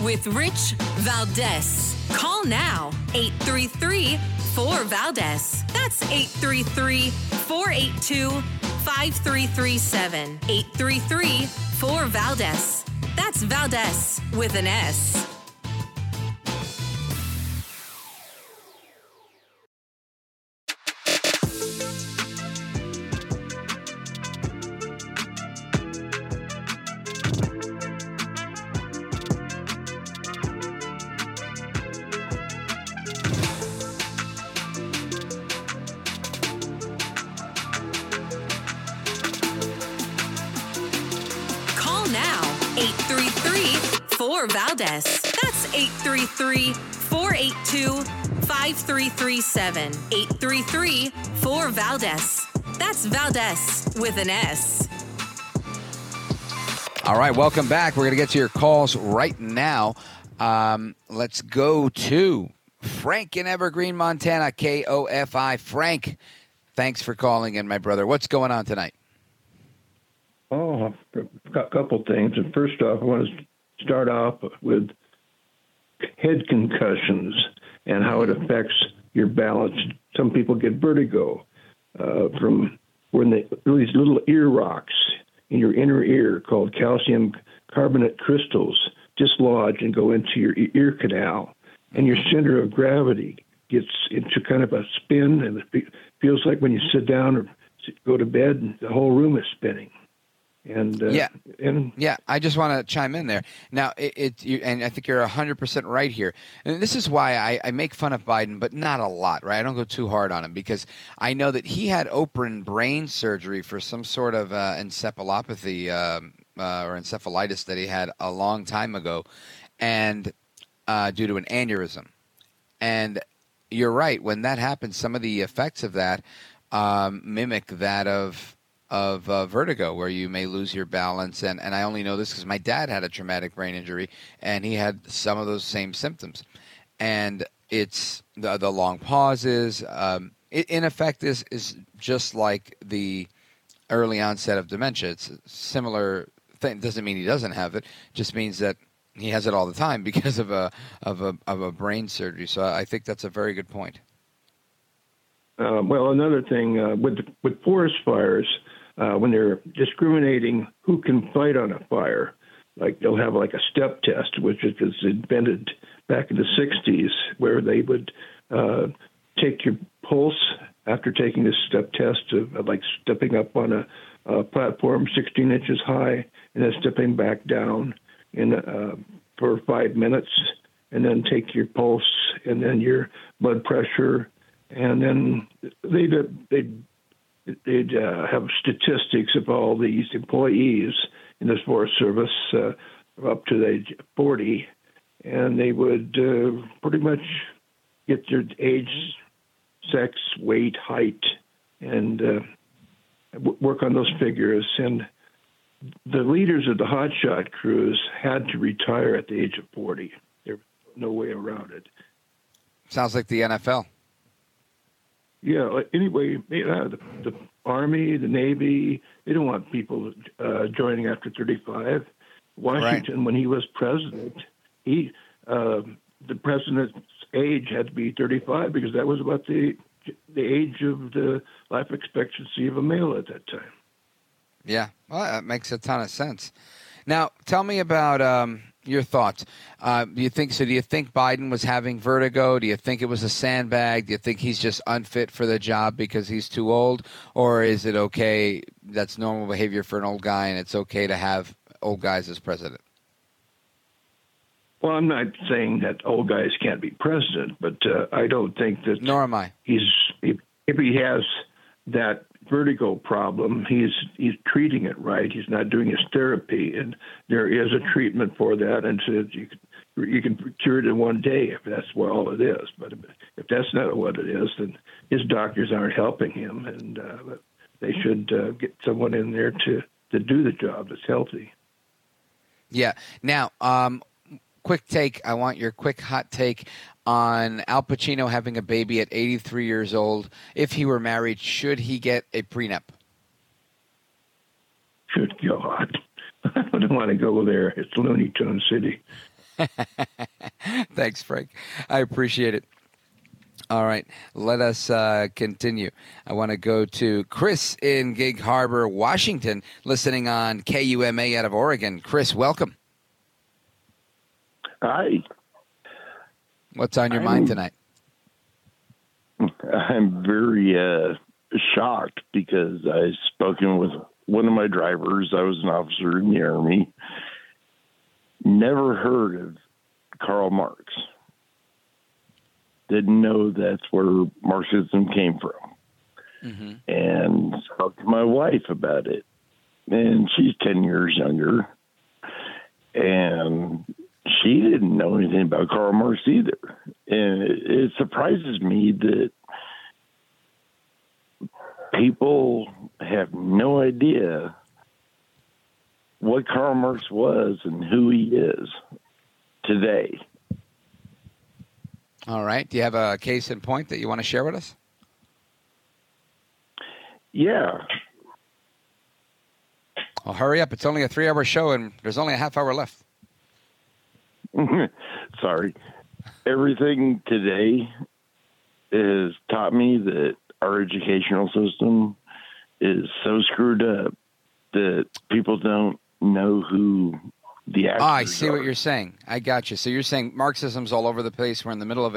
with Rich Valdés. Call now, 833-4-VALDEZ. That's 833-482-5337. 833-4-VALDEZ. That's Valdés with an S. Valdez. That's 833-482-5337. 833-4-VALDEZ. That's Valdez with an S. All right, welcome back. We're going to get to your calls right now. Let's go to Frank in Evergreen, Montana, KOFI. Frank, thanks for calling in, my brother. What's going on tonight? Oh, a couple things. First off, I want to start off with head concussions and how it affects your balance. Some people get vertigo from when they release little ear rocks in your inner ear called calcium carbonate crystals dislodge and go into your ear canal, and your center of gravity gets into kind of a spin, and it feels like when you sit down or go to bed, the whole room is spinning. And I just want to chime in there. Now, and I think you're 100% right here. And this is why I make fun of Biden, but not a lot, right? I don't go too hard on him because I know that he had open brain surgery for some sort of encephalopathy or encephalitis that he had a long time ago, and due to an aneurysm. And you're right. When that happens, some of the effects of that mimic that of vertigo, where you may lose your balance. And I only know this because my dad had a traumatic brain injury, and he had some of those same symptoms. And it's the long pauses. It, in effect, is just like the early onset of dementia. It's a similar thing. Doesn't mean he doesn't have it. Just means that he has it all the time because of a brain surgery. So I think that's a very good point. Well, another thing with forest fires, when they're discriminating who can fight on a fire, like they'll have like a step test, which was invented back in the 60s, where they would take your pulse after taking this step test of like stepping up on a platform 16 inches high and then stepping back down for 5 minutes, and then take your pulse and then your blood pressure. And then they'd have statistics of all these employees in the Forest Service up to age 40, and they would pretty much get their age, sex, weight, height, and work on those figures. And the leaders of the hotshot crews had to retire at the age of 40. There's no way around it. Sounds like the NFL. anyway, the Army, the Navy, they don't want people joining after 35. Washington, when he was president, the president's age had to be 35 because that was about the age of the life expectancy of a male at that time. Yeah, well, that makes a ton of sense. Now, tell me about your thoughts. Do you think Biden was having vertigo? Do you think it was a sandbag? Do you think he's just unfit for the job because he's too old? Or is it okay, that's normal behavior for an old guy, and it's okay to have old guys as president? Well, I'm not saying that old guys can't be president, but I don't think that. Nor am I. If he has that vertigo problem, he's treating it right. He's not doing his therapy, and there is a treatment for that, and so you can cure it in one day if that's what all it is. But if that's not what it is, then his doctors aren't helping him, and they should get someone in there to do the job that's healthy. Yeah. Now, quick take. I want your quick hot take on Al Pacino having a baby at 83 years old. If he were married, should he get a prenup? Good God. I don't want to go there. It's Looney Tunes City. Thanks, Frank. I appreciate it. All right, let us continue. I want to go to Chris in Gig Harbor, Washington, listening on KUMA out of Oregon. Chris, welcome. Hi. What's on your mind tonight? I'm very shocked because I've spoken with one of my drivers. I was an officer in the Army. Never heard of Karl Marx. Didn't know that's where Marxism came from. Mm-hmm. And talked to my wife about it. And she's 10 years younger. And she didn't know anything about Karl Marx either. And it surprises me that people have no idea what Karl Marx was and who he is today. All right. Do you have a case in point that you want to share with us? Yeah. Well, hurry up. It's only a 3-hour show, and there's only a half hour left. Sorry. Everything today has taught me that our educational system is so screwed up that people don't know who I see what you're saying. I got you. So you're saying Marxism's all over the place. We're in the middle of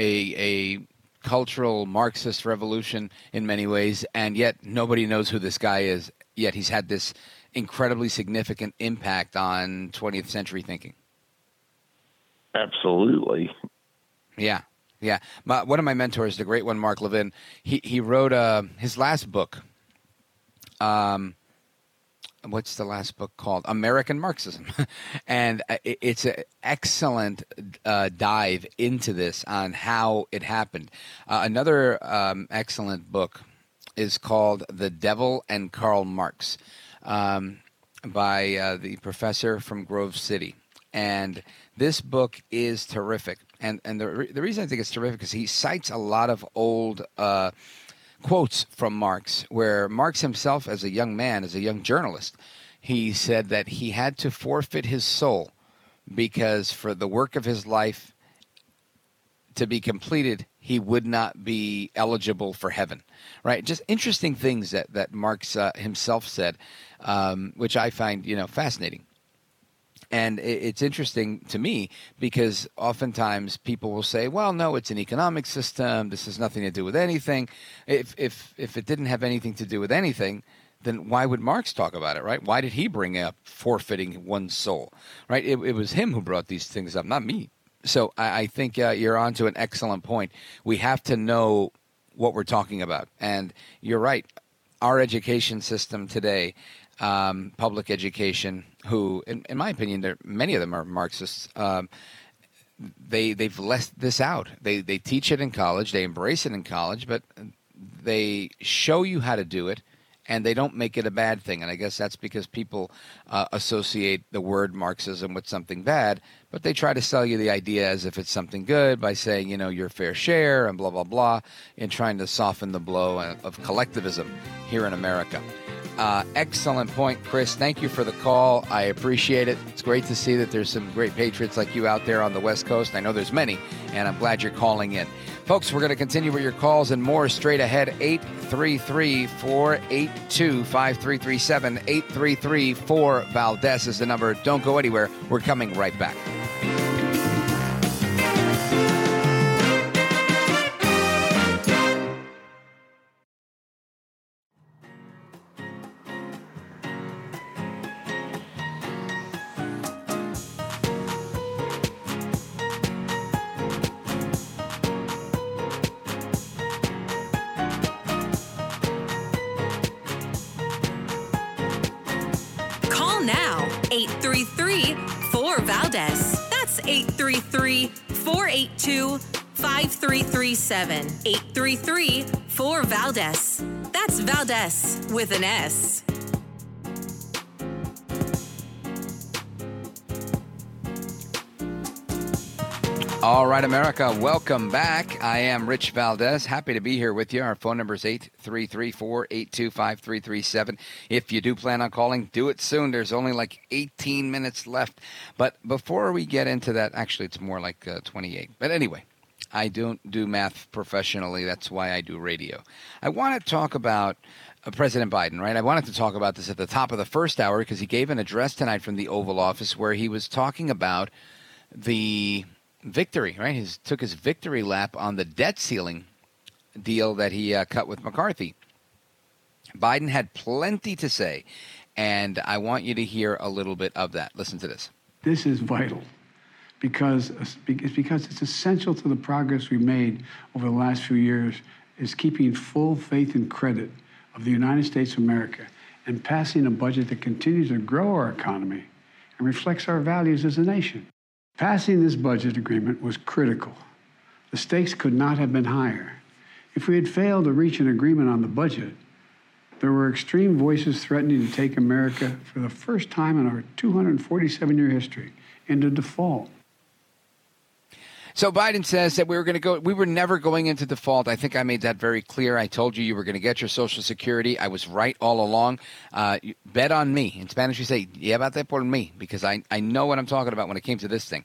a cultural Marxist revolution in many ways, and yet nobody knows who this guy is, yet he's had this incredibly significant impact on 20th century thinking. Absolutely. Yeah, yeah. One of my mentors, the great one, Mark Levin, he wrote his last book, what's the last book called? American Marxism. And it's an excellent dive into this on how it happened. Another excellent book is called The Devil and Karl Marx by the professor from Grove City. And this book is terrific. And the reason I think it's terrific is he cites a lot of old quotes from Marx, where Marx himself, as a young man, as a young journalist, he said that he had to forfeit his soul because for the work of his life to be completed, he would not be eligible for heaven, right? Just interesting things that Marx himself said, which I find, fascinating. And it's interesting to me because oftentimes people will say, well, no, it's an economic system. This has nothing to do with anything. If it didn't have anything to do with anything, then why would Marx talk about it, right? Why did he bring up forfeiting one's soul, right? It was him who brought these things up, not me. So I think you're onto an excellent point. We have to know what we're talking about. And you're right. Our education system today, public education, who, in my opinion, many of them are Marxists. They've left this out. They teach it in college. They embrace it in college, but they show you how to do it, and they don't make it a bad thing. And I guess that's because people associate the word Marxism with something bad, but they try to sell you the idea as if it's something good by saying, you know, your fair share and blah, blah, blah, and trying to soften the blow of collectivism here in America. Excellent point, Chris. Thank you for the call. I appreciate it. It's great to see that there's some great patriots like you out there on the West Coast. I know there's many, and I'm glad you're calling in. Folks, we're going to continue with your calls and more straight ahead. 833-482-5337. 833-4-VALDEZ is the number. Don't go anywhere. We're coming right back. Now 833-4-VALDEZ. That's 833-482-5337. 833-4-VALDEZ. That's Valdez with an S. All right, America, welcome back. I am Rich Valdés. Happy to be here with you. Our phone number is 833-482-5337. If you do plan on calling, do it soon. There's only like 18 minutes left. But before we get into that, actually, it's more like 28. But anyway, I don't do math professionally. That's why I do radio. I want to talk about President Biden, right? I wanted to talk about this at the top of the first hour because he gave an address tonight from the Oval Office where he was talking about the victory, right? He took his victory lap on the debt ceiling deal that he cut with McCarthy. Biden had plenty to say, and I want you to hear a little bit of that. Listen to this. This is vital because it's essential to the progress we made over the last few years is keeping full faith and credit of the United States of America and passing a budget that continues to grow our economy and reflects our values as a nation. Passing this budget agreement was critical. The stakes could not have been higher. If we had failed to reach an agreement on the budget, there were extreme voices threatening to take America, for the first time in our 247-year history, into default. So Biden says that we were never going into default. I think I made that very clear. I told you you were going to get your Social Security. I was right all along. Bet on me. In Spanish, you say, llévate por mí, because I know what I'm talking about when it came to this thing.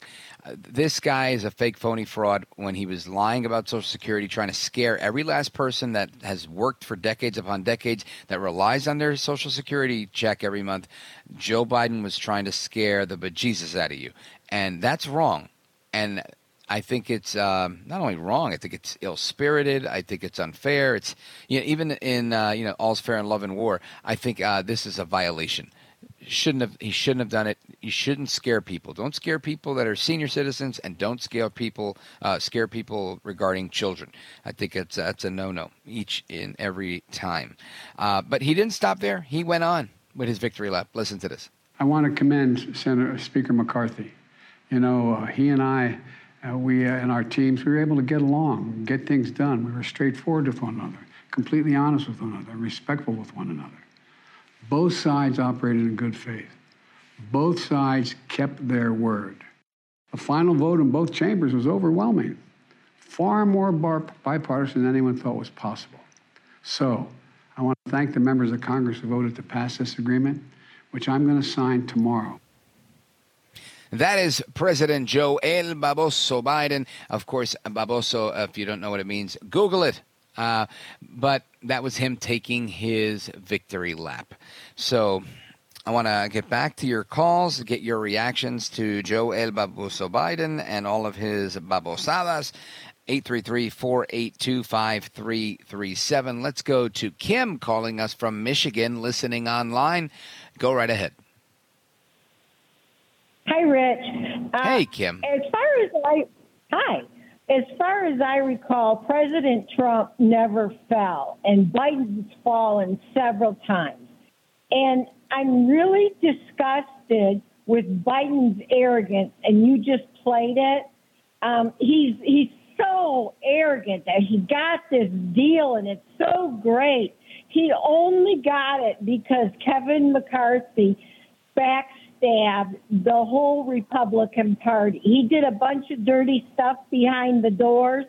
This guy is a fake, phony fraud when he was lying about Social Security, trying to scare every last person that has worked for decades upon decades that relies on their Social Security check every month. Joe Biden was trying to scare the bejesus out of you. And that's wrong. And I think it's not only wrong. I think it's ill-spirited. I think it's unfair. It's even in all's fair in love and war. I think this is a violation. He shouldn't have done it. You shouldn't scare people. Don't scare people that are senior citizens, and don't scare people regarding children. I think that's a no-no each and every time. But he didn't stop there. He went on with his victory lap. Listen to this. I want to commend Speaker McCarthy. He and I. We and our teams, we were able to get along, get things done. We were straightforward with one another, completely honest with one another, respectful with one another. Both sides operated in good faith. Both sides kept their word. The final vote in both chambers was overwhelming, far more bipartisan than anyone thought was possible. So I want to thank the members of Congress who voted to pass this agreement, which I'm going to sign tomorrow. That is President Joe El Baboso Biden. Of course, Baboso, if you don't know what it means, Google it. But that was him taking his victory lap. So I want to get back to your calls, get your reactions to Joe El Baboso Biden and all of his babosadas. 833-482-5337. Let's go to Kim calling us from Michigan, listening online. Go right ahead. Hi, Rich. Hey, Kim. As far as I recall, President Trump never fell, and Biden's fallen several times. And I'm really disgusted with Biden's arrogance, and you just played it. He's so arrogant that he got this deal, and it's so great. He only got it because Kevin McCarthy backstabbed the whole Republican Party. He did a bunch of dirty stuff behind the doors,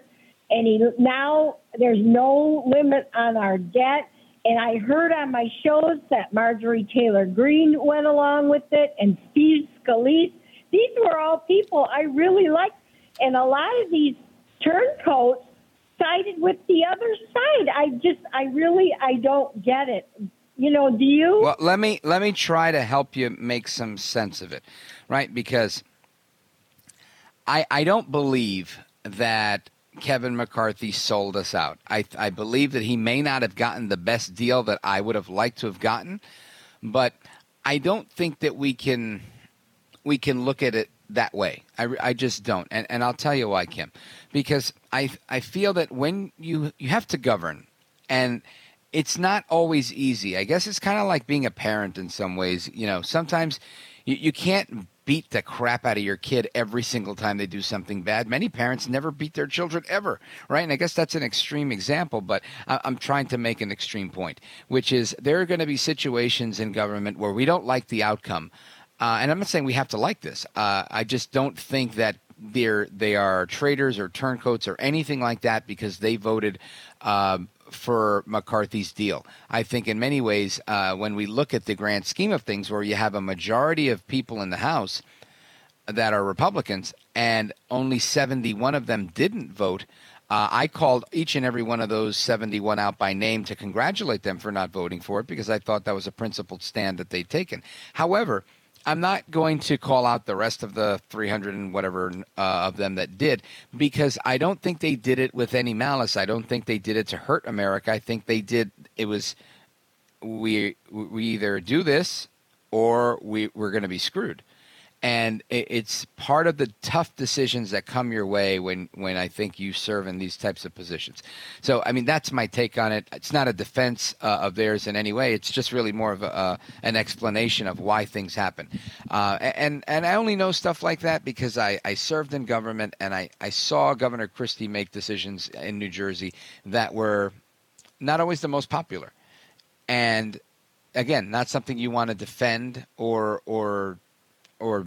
and now there's no limit on our debt. And I heard on my shows that Marjorie Taylor Greene went along with it, and Steve Scalise. These were all people I really liked. And a lot of these turncoats sided with the other side. I don't get it. You know, do you? Well, let me try to help you make some sense of it, right? Because I don't believe that Kevin McCarthy sold us out. I believe that he may not have gotten the best deal that I would have liked to have gotten, but I don't think that we can look at it that way. I just don't. And I'll tell you why, Kim, because I feel that when you have to govern, and it's not always easy. I guess it's kind of like being a parent in some ways. You know, sometimes you can't beat the crap out of your kid every single time they do something bad. Many parents never beat their children ever, right? And I guess that's an extreme example, but I'm trying to make an extreme point, which is there are going to be situations in government where we don't like the outcome. And I'm not saying we have to like this. I just don't think that they are traitors or turncoats or anything like that because they voted for McCarthy's deal. I think in many ways, when we look at the grand scheme of things where you have a majority of people in the House that are Republicans and only 71 of them didn't vote, I called each and every one of those 71 out by name to congratulate them for not voting for it because I thought that was a principled stand that they'd taken. However, I'm not going to call out the rest of the 300 and whatever of them that did because I don't think they did it with any malice. I don't think they did it to hurt America. I think they did. It was we either do this or we're going to be screwed. And it's part of the tough decisions that come your way when I think you serve in these types of positions. So, I mean, that's my take on it. It's not a defense of theirs in any way. It's just really more of an explanation of why things happen. And I only know stuff like that because I served in government and I saw Governor Christie make decisions in New Jersey that were not always the most popular. And, again, not something you want to defend or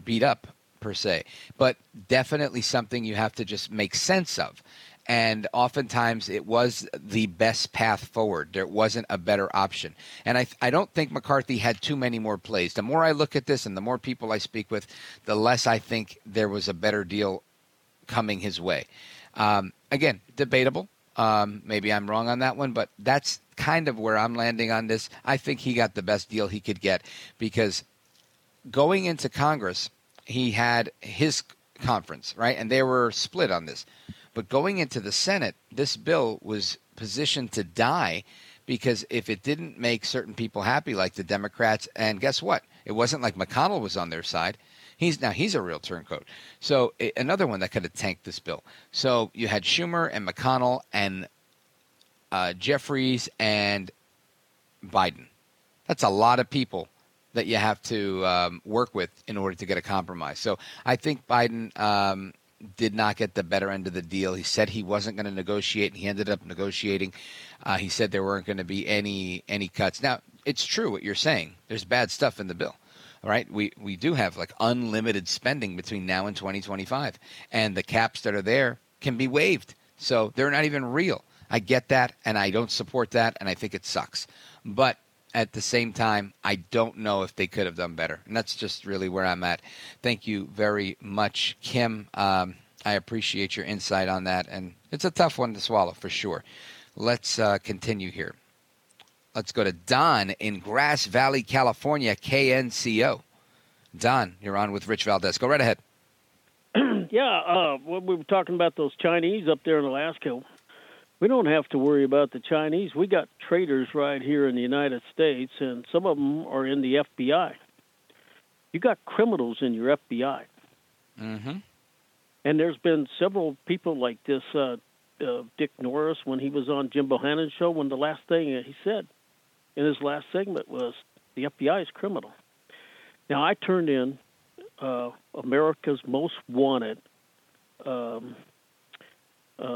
beat up per se, but definitely something you have to just make sense of. And oftentimes it was the best path forward. There wasn't a better option. And I don't think McCarthy had too many more plays. The more I look at this and the more people I speak with, the less I think there was a better deal coming his way. Again, debatable. Maybe I'm wrong on that one, but that's kind of where I'm landing on this. I think he got the best deal he could get because going into Congress, he had his conference, right? And they were split on this. But going into the Senate, this bill was positioned to die because if it didn't make certain people happy like the Democrats, and guess what? It wasn't like McConnell was on their side. He's a real turncoat. So another one that could have tanked this bill. So you had Schumer and McConnell and Jeffries and Biden. That's a lot of people that you have to work with in order to get a compromise. So I think Biden did not get the better end of the deal. He said he wasn't going to negotiate, and he ended up negotiating. He said there weren't going to be any cuts. Now, it's true what you're saying. There's bad stuff in the bill. All right, we do have like unlimited spending between now and 2025, and the caps that are there can be waived. So they're not even real. I get that, and I don't support that, and I think it sucks. But at the same time, I don't know if they could have done better. And that's just really where I'm at. Thank you very much, Kim. I appreciate your insight on that. And it's a tough one to swallow for sure. Let's continue here. Let's go to Don in Grass Valley, California, KNCO. Don, you're on with Rich Valdés. Go right ahead. When we were talking about those Chinese up there in Alaska, we don't have to worry about the Chinese. We got traitors right here in the United States, and some of them are in the FBI. You got criminals in your FBI. Mm-hmm. And there's been several people like this, Dick Norris, when he was on Jim Bohannon's show, when the last thing he said in his last segment was, the FBI is criminal. Now, I turned in America's Most Wanted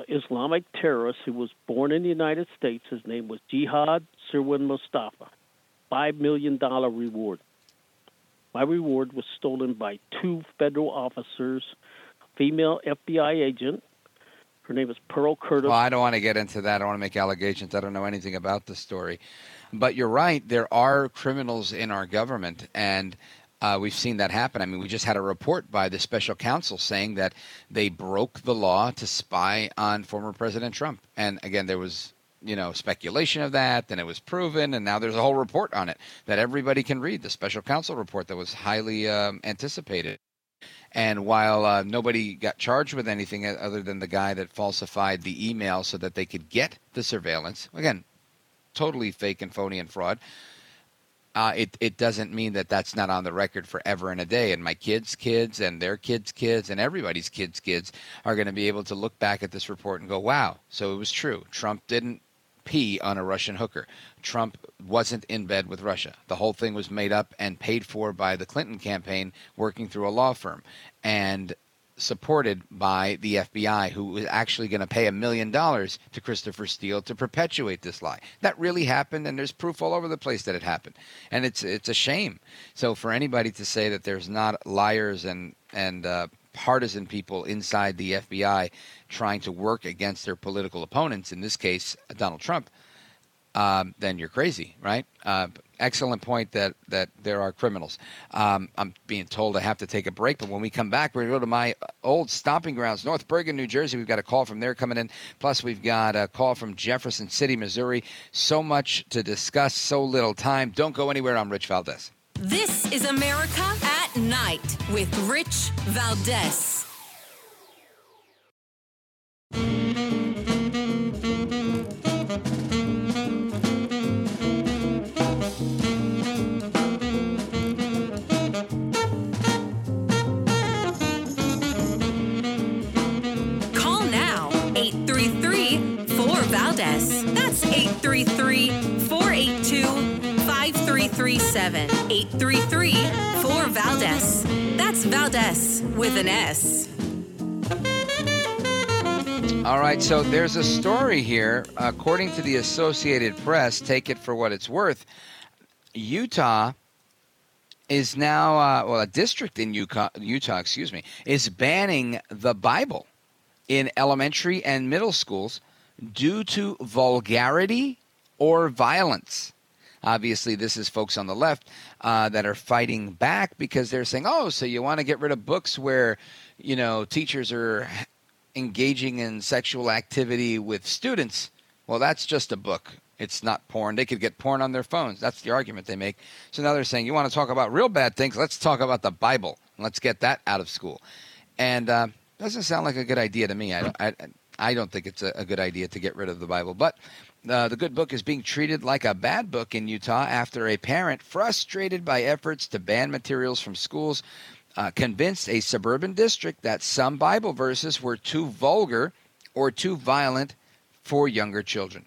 Islamic terrorist who was born in the United States. His name was Jihad Sirwin Mustafa. $5 million reward. My reward was stolen by two federal officers, female FBI agent. Her name is Pearl Curtis. Well, I don't want to get into that. I don't want to make allegations. I don't know anything about the story. But you're right. There are criminals in our government, and we've seen that happen. I mean, we just had a report by the special counsel saying that they broke the law to spy on former President Trump. And again, there was, you know, speculation of that, and it was proven, and now there's a whole report on it that everybody can read, the special counsel report that was highly anticipated. And while nobody got charged with anything other than the guy that falsified the email so that they could get the surveillance, again, totally fake and phony and fraud, it doesn't mean that that's not on the record forever and a day. And my kids' kids and their kids' kids and everybody's kids' kids are going to be able to look back at this report and go, wow, so it was true. Trump didn't pee on a Russian hooker. Trump wasn't in bed with Russia. The whole thing was made up and paid for by the Clinton campaign, working through a law firm, and supported by the FBI, who was actually going to pay $1 million to Christopher Steele to perpetuate this lie. That really happened, and there's proof all over the place that it happened. And it's a shame. So for anybody to say that there's not liars and partisan people inside the FBI trying to work against their political opponents, in this case, Donald Trump, then you're crazy, right? Excellent point that there are criminals. I'm being told I have to take a break, but when we come back, we're going to go to my old stomping grounds, North Bergen, New Jersey. We've got a call from there coming in. Plus, we've got a call from Jefferson City, Missouri. So much to discuss, so little time. Don't go anywhere. I'm Rich Valdés. This is America at Night with Rich Valdés. Call now, 833-4-VALDEZ. That's 833-482-5337. 833-4-VALDEZ. That's Valdés with an S. All right, so there's a story here. According to the Associated Press, take it for what it's worth, Utah is now, a district in Utah, is banning the Bible in elementary and middle schools due to vulgarity or violence. Obviously, this is folks on the left that are fighting back because they're saying, oh, so you want to get rid of books where, you know, teachers are engaging in sexual activity with students. Well, that's just a book. It's not porn. They could get porn on their phones. That's the argument they make. So now they're saying, you want to talk about real bad things? Let's talk about the Bible. Let's get that out of school. And doesn't sound like a good idea to me. I don't think it's a good idea to get rid of the Bible. But the good book is being treated like a bad book in Utah after a parent, frustrated by efforts to ban materials from schools, convinced a suburban district that some Bible verses were too vulgar or too violent for younger children.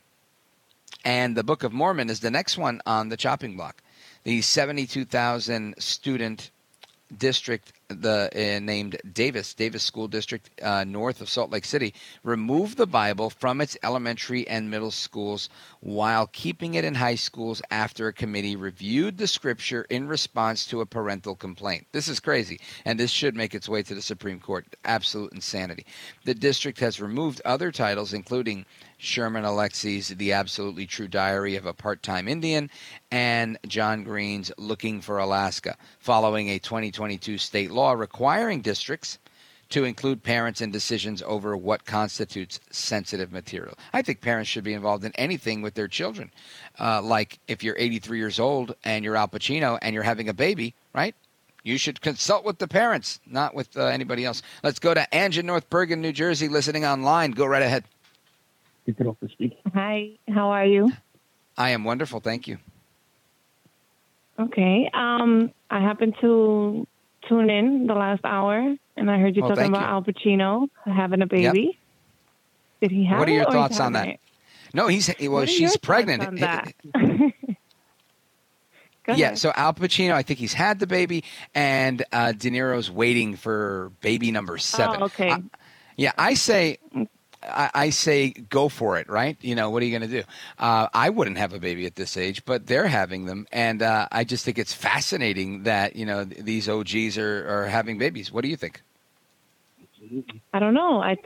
And the Book of Mormon is the next one on the chopping block. The 72,000-student district named Davis School District north of Salt Lake City removed the Bible from its elementary and middle schools while keeping it in high schools after a committee reviewed the scripture in response to a parental complaint. This is crazy, and this should make its way to the Supreme Court. Absolute insanity. The district has removed other titles, including Sherman Alexie's The Absolutely True Diary of a Part-Time Indian and John Green's Looking for Alaska, following a 2022 state law requiring districts to include parents in decisions over what constitutes sensitive material. I think parents should be involved in anything with their children. Like if you're 83 years old and you're Al Pacino and you're having a baby, right? You should consult with the parents, not with anybody else. Let's go to Angie, North Bergen, New Jersey, listening online. Go right ahead. Hi, how are you? I am wonderful, thank you. Okay, I happened to tune in the last hour, and I heard you talking about Al Pacino having a baby. Yep. Did he have? What are your thoughts on that? No, she's pregnant. On that? Yeah, so Al Pacino, I think he's had the baby, and De Niro's waiting for baby number 7. Oh, okay. Yeah, I say. I say go for it, right? You know, what are you going to do? I wouldn't have a baby at this age, but they're having them. And I just think it's fascinating that, you know, these OGs are having babies. What do you think? I don't know. I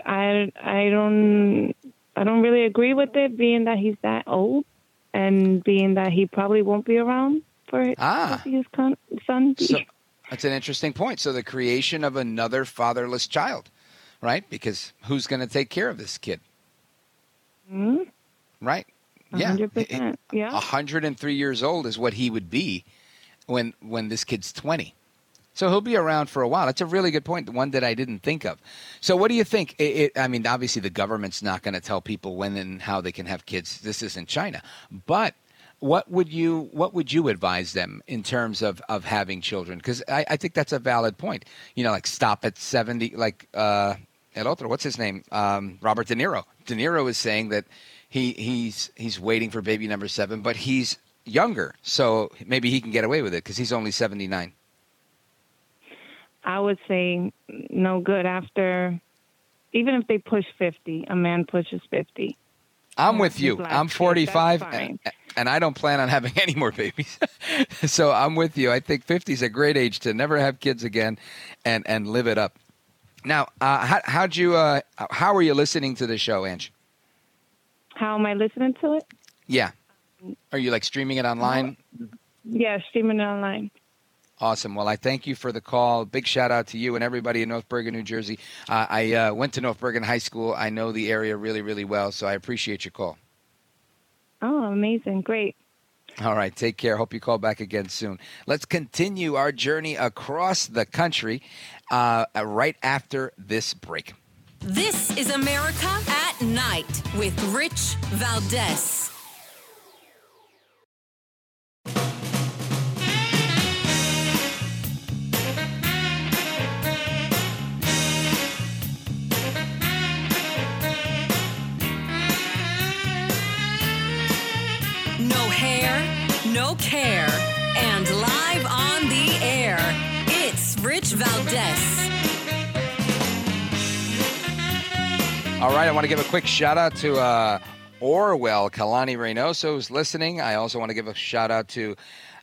don't really agree with it, being that he's that old and being that he probably won't be around for his son. So, that's an interesting point. So the creation of another fatherless child. Right? Because who's going to take care of this kid? Mm-hmm. Right. Yeah. 100%. Yeah. 103 years old is what he would be when this kid's 20. So he'll be around for a while. That's a really good point, one that I didn't think of. So what do you think? I mean, obviously the government's not going to tell people when and how they can have kids. This isn't China. But what would you advise them in terms of having children? Because I think that's a valid point. You know, like stop at 70, like El Otro, what's his name? Robert De Niro. De Niro is saying that he's waiting for baby number 7, but he's younger. So maybe he can get away with it because he's only 79. I would say no good after, even if they push 50, a man pushes 50. I'm with you. I'm 45, and I don't plan on having any more babies. So I'm with you. I think 50 is a great age to never have kids again and live it up. Now, how are you listening to the show, Ange? How am I listening to it? Yeah. Are you like streaming it online? Yeah, streaming it online. Awesome. Well, I thank you for the call. Big shout out to you and everybody in North Bergen, New Jersey. I went to North Bergen High School. I know the area really, really well, so I appreciate your call. Oh, amazing. Great. All right. Take care. Hope you call back again soon. Let's continue our journey across the country right after this break. This is America at Night with Rich Valdés. No care, and live on the air, it's Rich Valdés. All right, I want to give a quick shout-out to Orwell Kalani Reynoso, who's listening. I also want to give a shout-out to,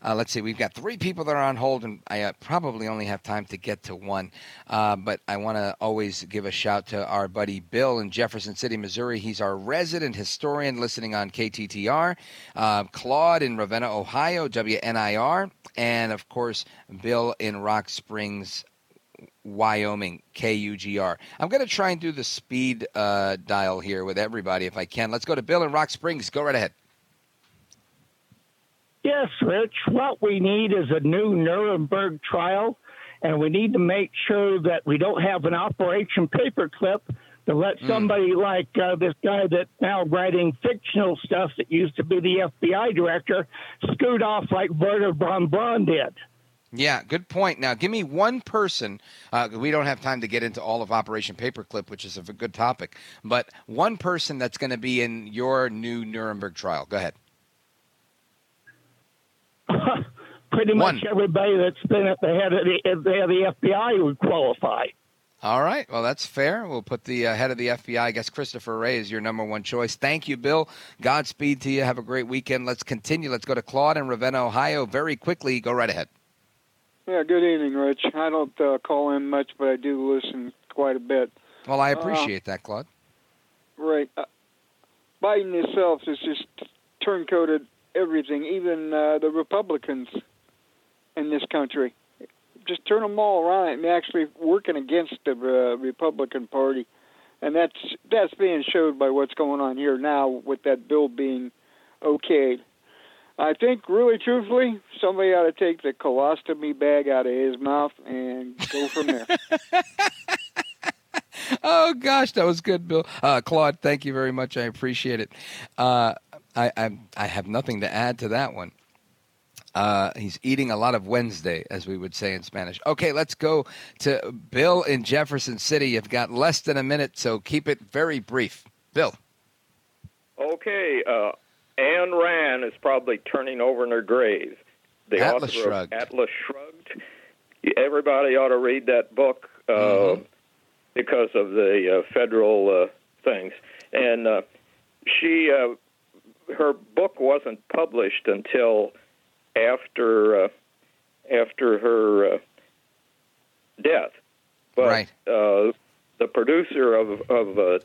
let's see, we've got 3 people that are on hold, and I probably only have time to get to one. But I want to always give a shout to our buddy Bill in Jefferson City, Missouri. He's our resident historian listening on KTTR. Claude in Ravenna, Ohio, WNIR. And, of course, Bill in Rock Springs, Wyoming, KUGR. I'm going to try and do the speed dial here with everybody if I can. Let's go to Bill in Rock Springs. Go right ahead. Yes, Rich. What we need is a new Nuremberg trial, and we need to make sure that we don't have an Operation Paperclip to let somebody like this guy that's now writing fictional stuff that used to be the FBI director scoot off like Werner von Braun did. Yeah, good point. Now, give me one person. We don't have time to get into all of Operation Paperclip, which is a good topic, but one person that's going to be in your new Nuremberg trial. Go ahead. Pretty much one. Everybody that's been at the head of the FBI would qualify. All right. Well, that's fair. We'll put the head of the FBI. I guess Christopher Wray is your number one choice. Thank you, Bill. Godspeed to you. Have a great weekend. Let's continue. Let's go to Claude in Ravenna, Ohio. Very quickly. Go right ahead. Yeah, good evening, Rich. I don't call in much, but I do listen quite a bit. Well, I appreciate that, Claude. Right. Biden himself is just turncoated everything, even the Republicans in this country. Just turn them all around and actually working against the Republican Party. And that's being showed by what's going on here now with that bill being okayed. I think, really truthfully, somebody ought to take the colostomy bag out of his mouth and go from there. Oh, gosh, that was good, Bill. Claude, thank you very much. I appreciate it. I have nothing to add to that one. He's eating a lot of Wednesday, as we would say in Spanish. Okay, let's go to Bill in Jefferson City. You've got less than a minute, so keep it very brief. Bill. Okay, Ayn Rand is probably turning over in her grave. The Atlas Shrugged. Atlas Shrugged. Everybody ought to read that book because of the federal things. And she, her book wasn't published until after her death. But right. The producer of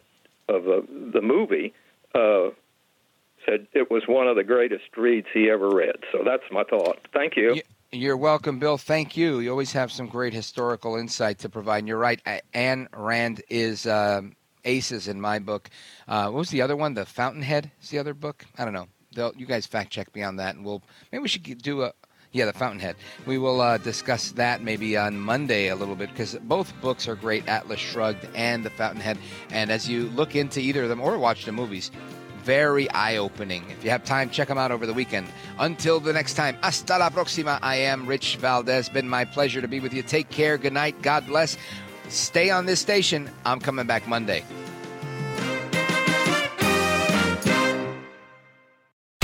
the movie said it was one of the greatest reads he ever read. So that's my thought. Thank you. You're welcome, Bill. Thank you. You always have some great historical insight to provide. And you're right. Ayn Rand is aces in my book. What was the other one? The Fountainhead is the other book? I don't know. You guys fact check me on that, and maybe we should do a... Yeah, The Fountainhead. We will discuss that maybe on Monday a little bit, because both books are great, Atlas Shrugged and The Fountainhead. And as you look into either of them or watch the movies, very eye-opening. If you have time, check them out over the weekend. Until the next time, hasta la próxima. I am Rich Valdés. Been my pleasure to be with you. Take care. Good night. God bless. Stay on this station. I'm coming back Monday.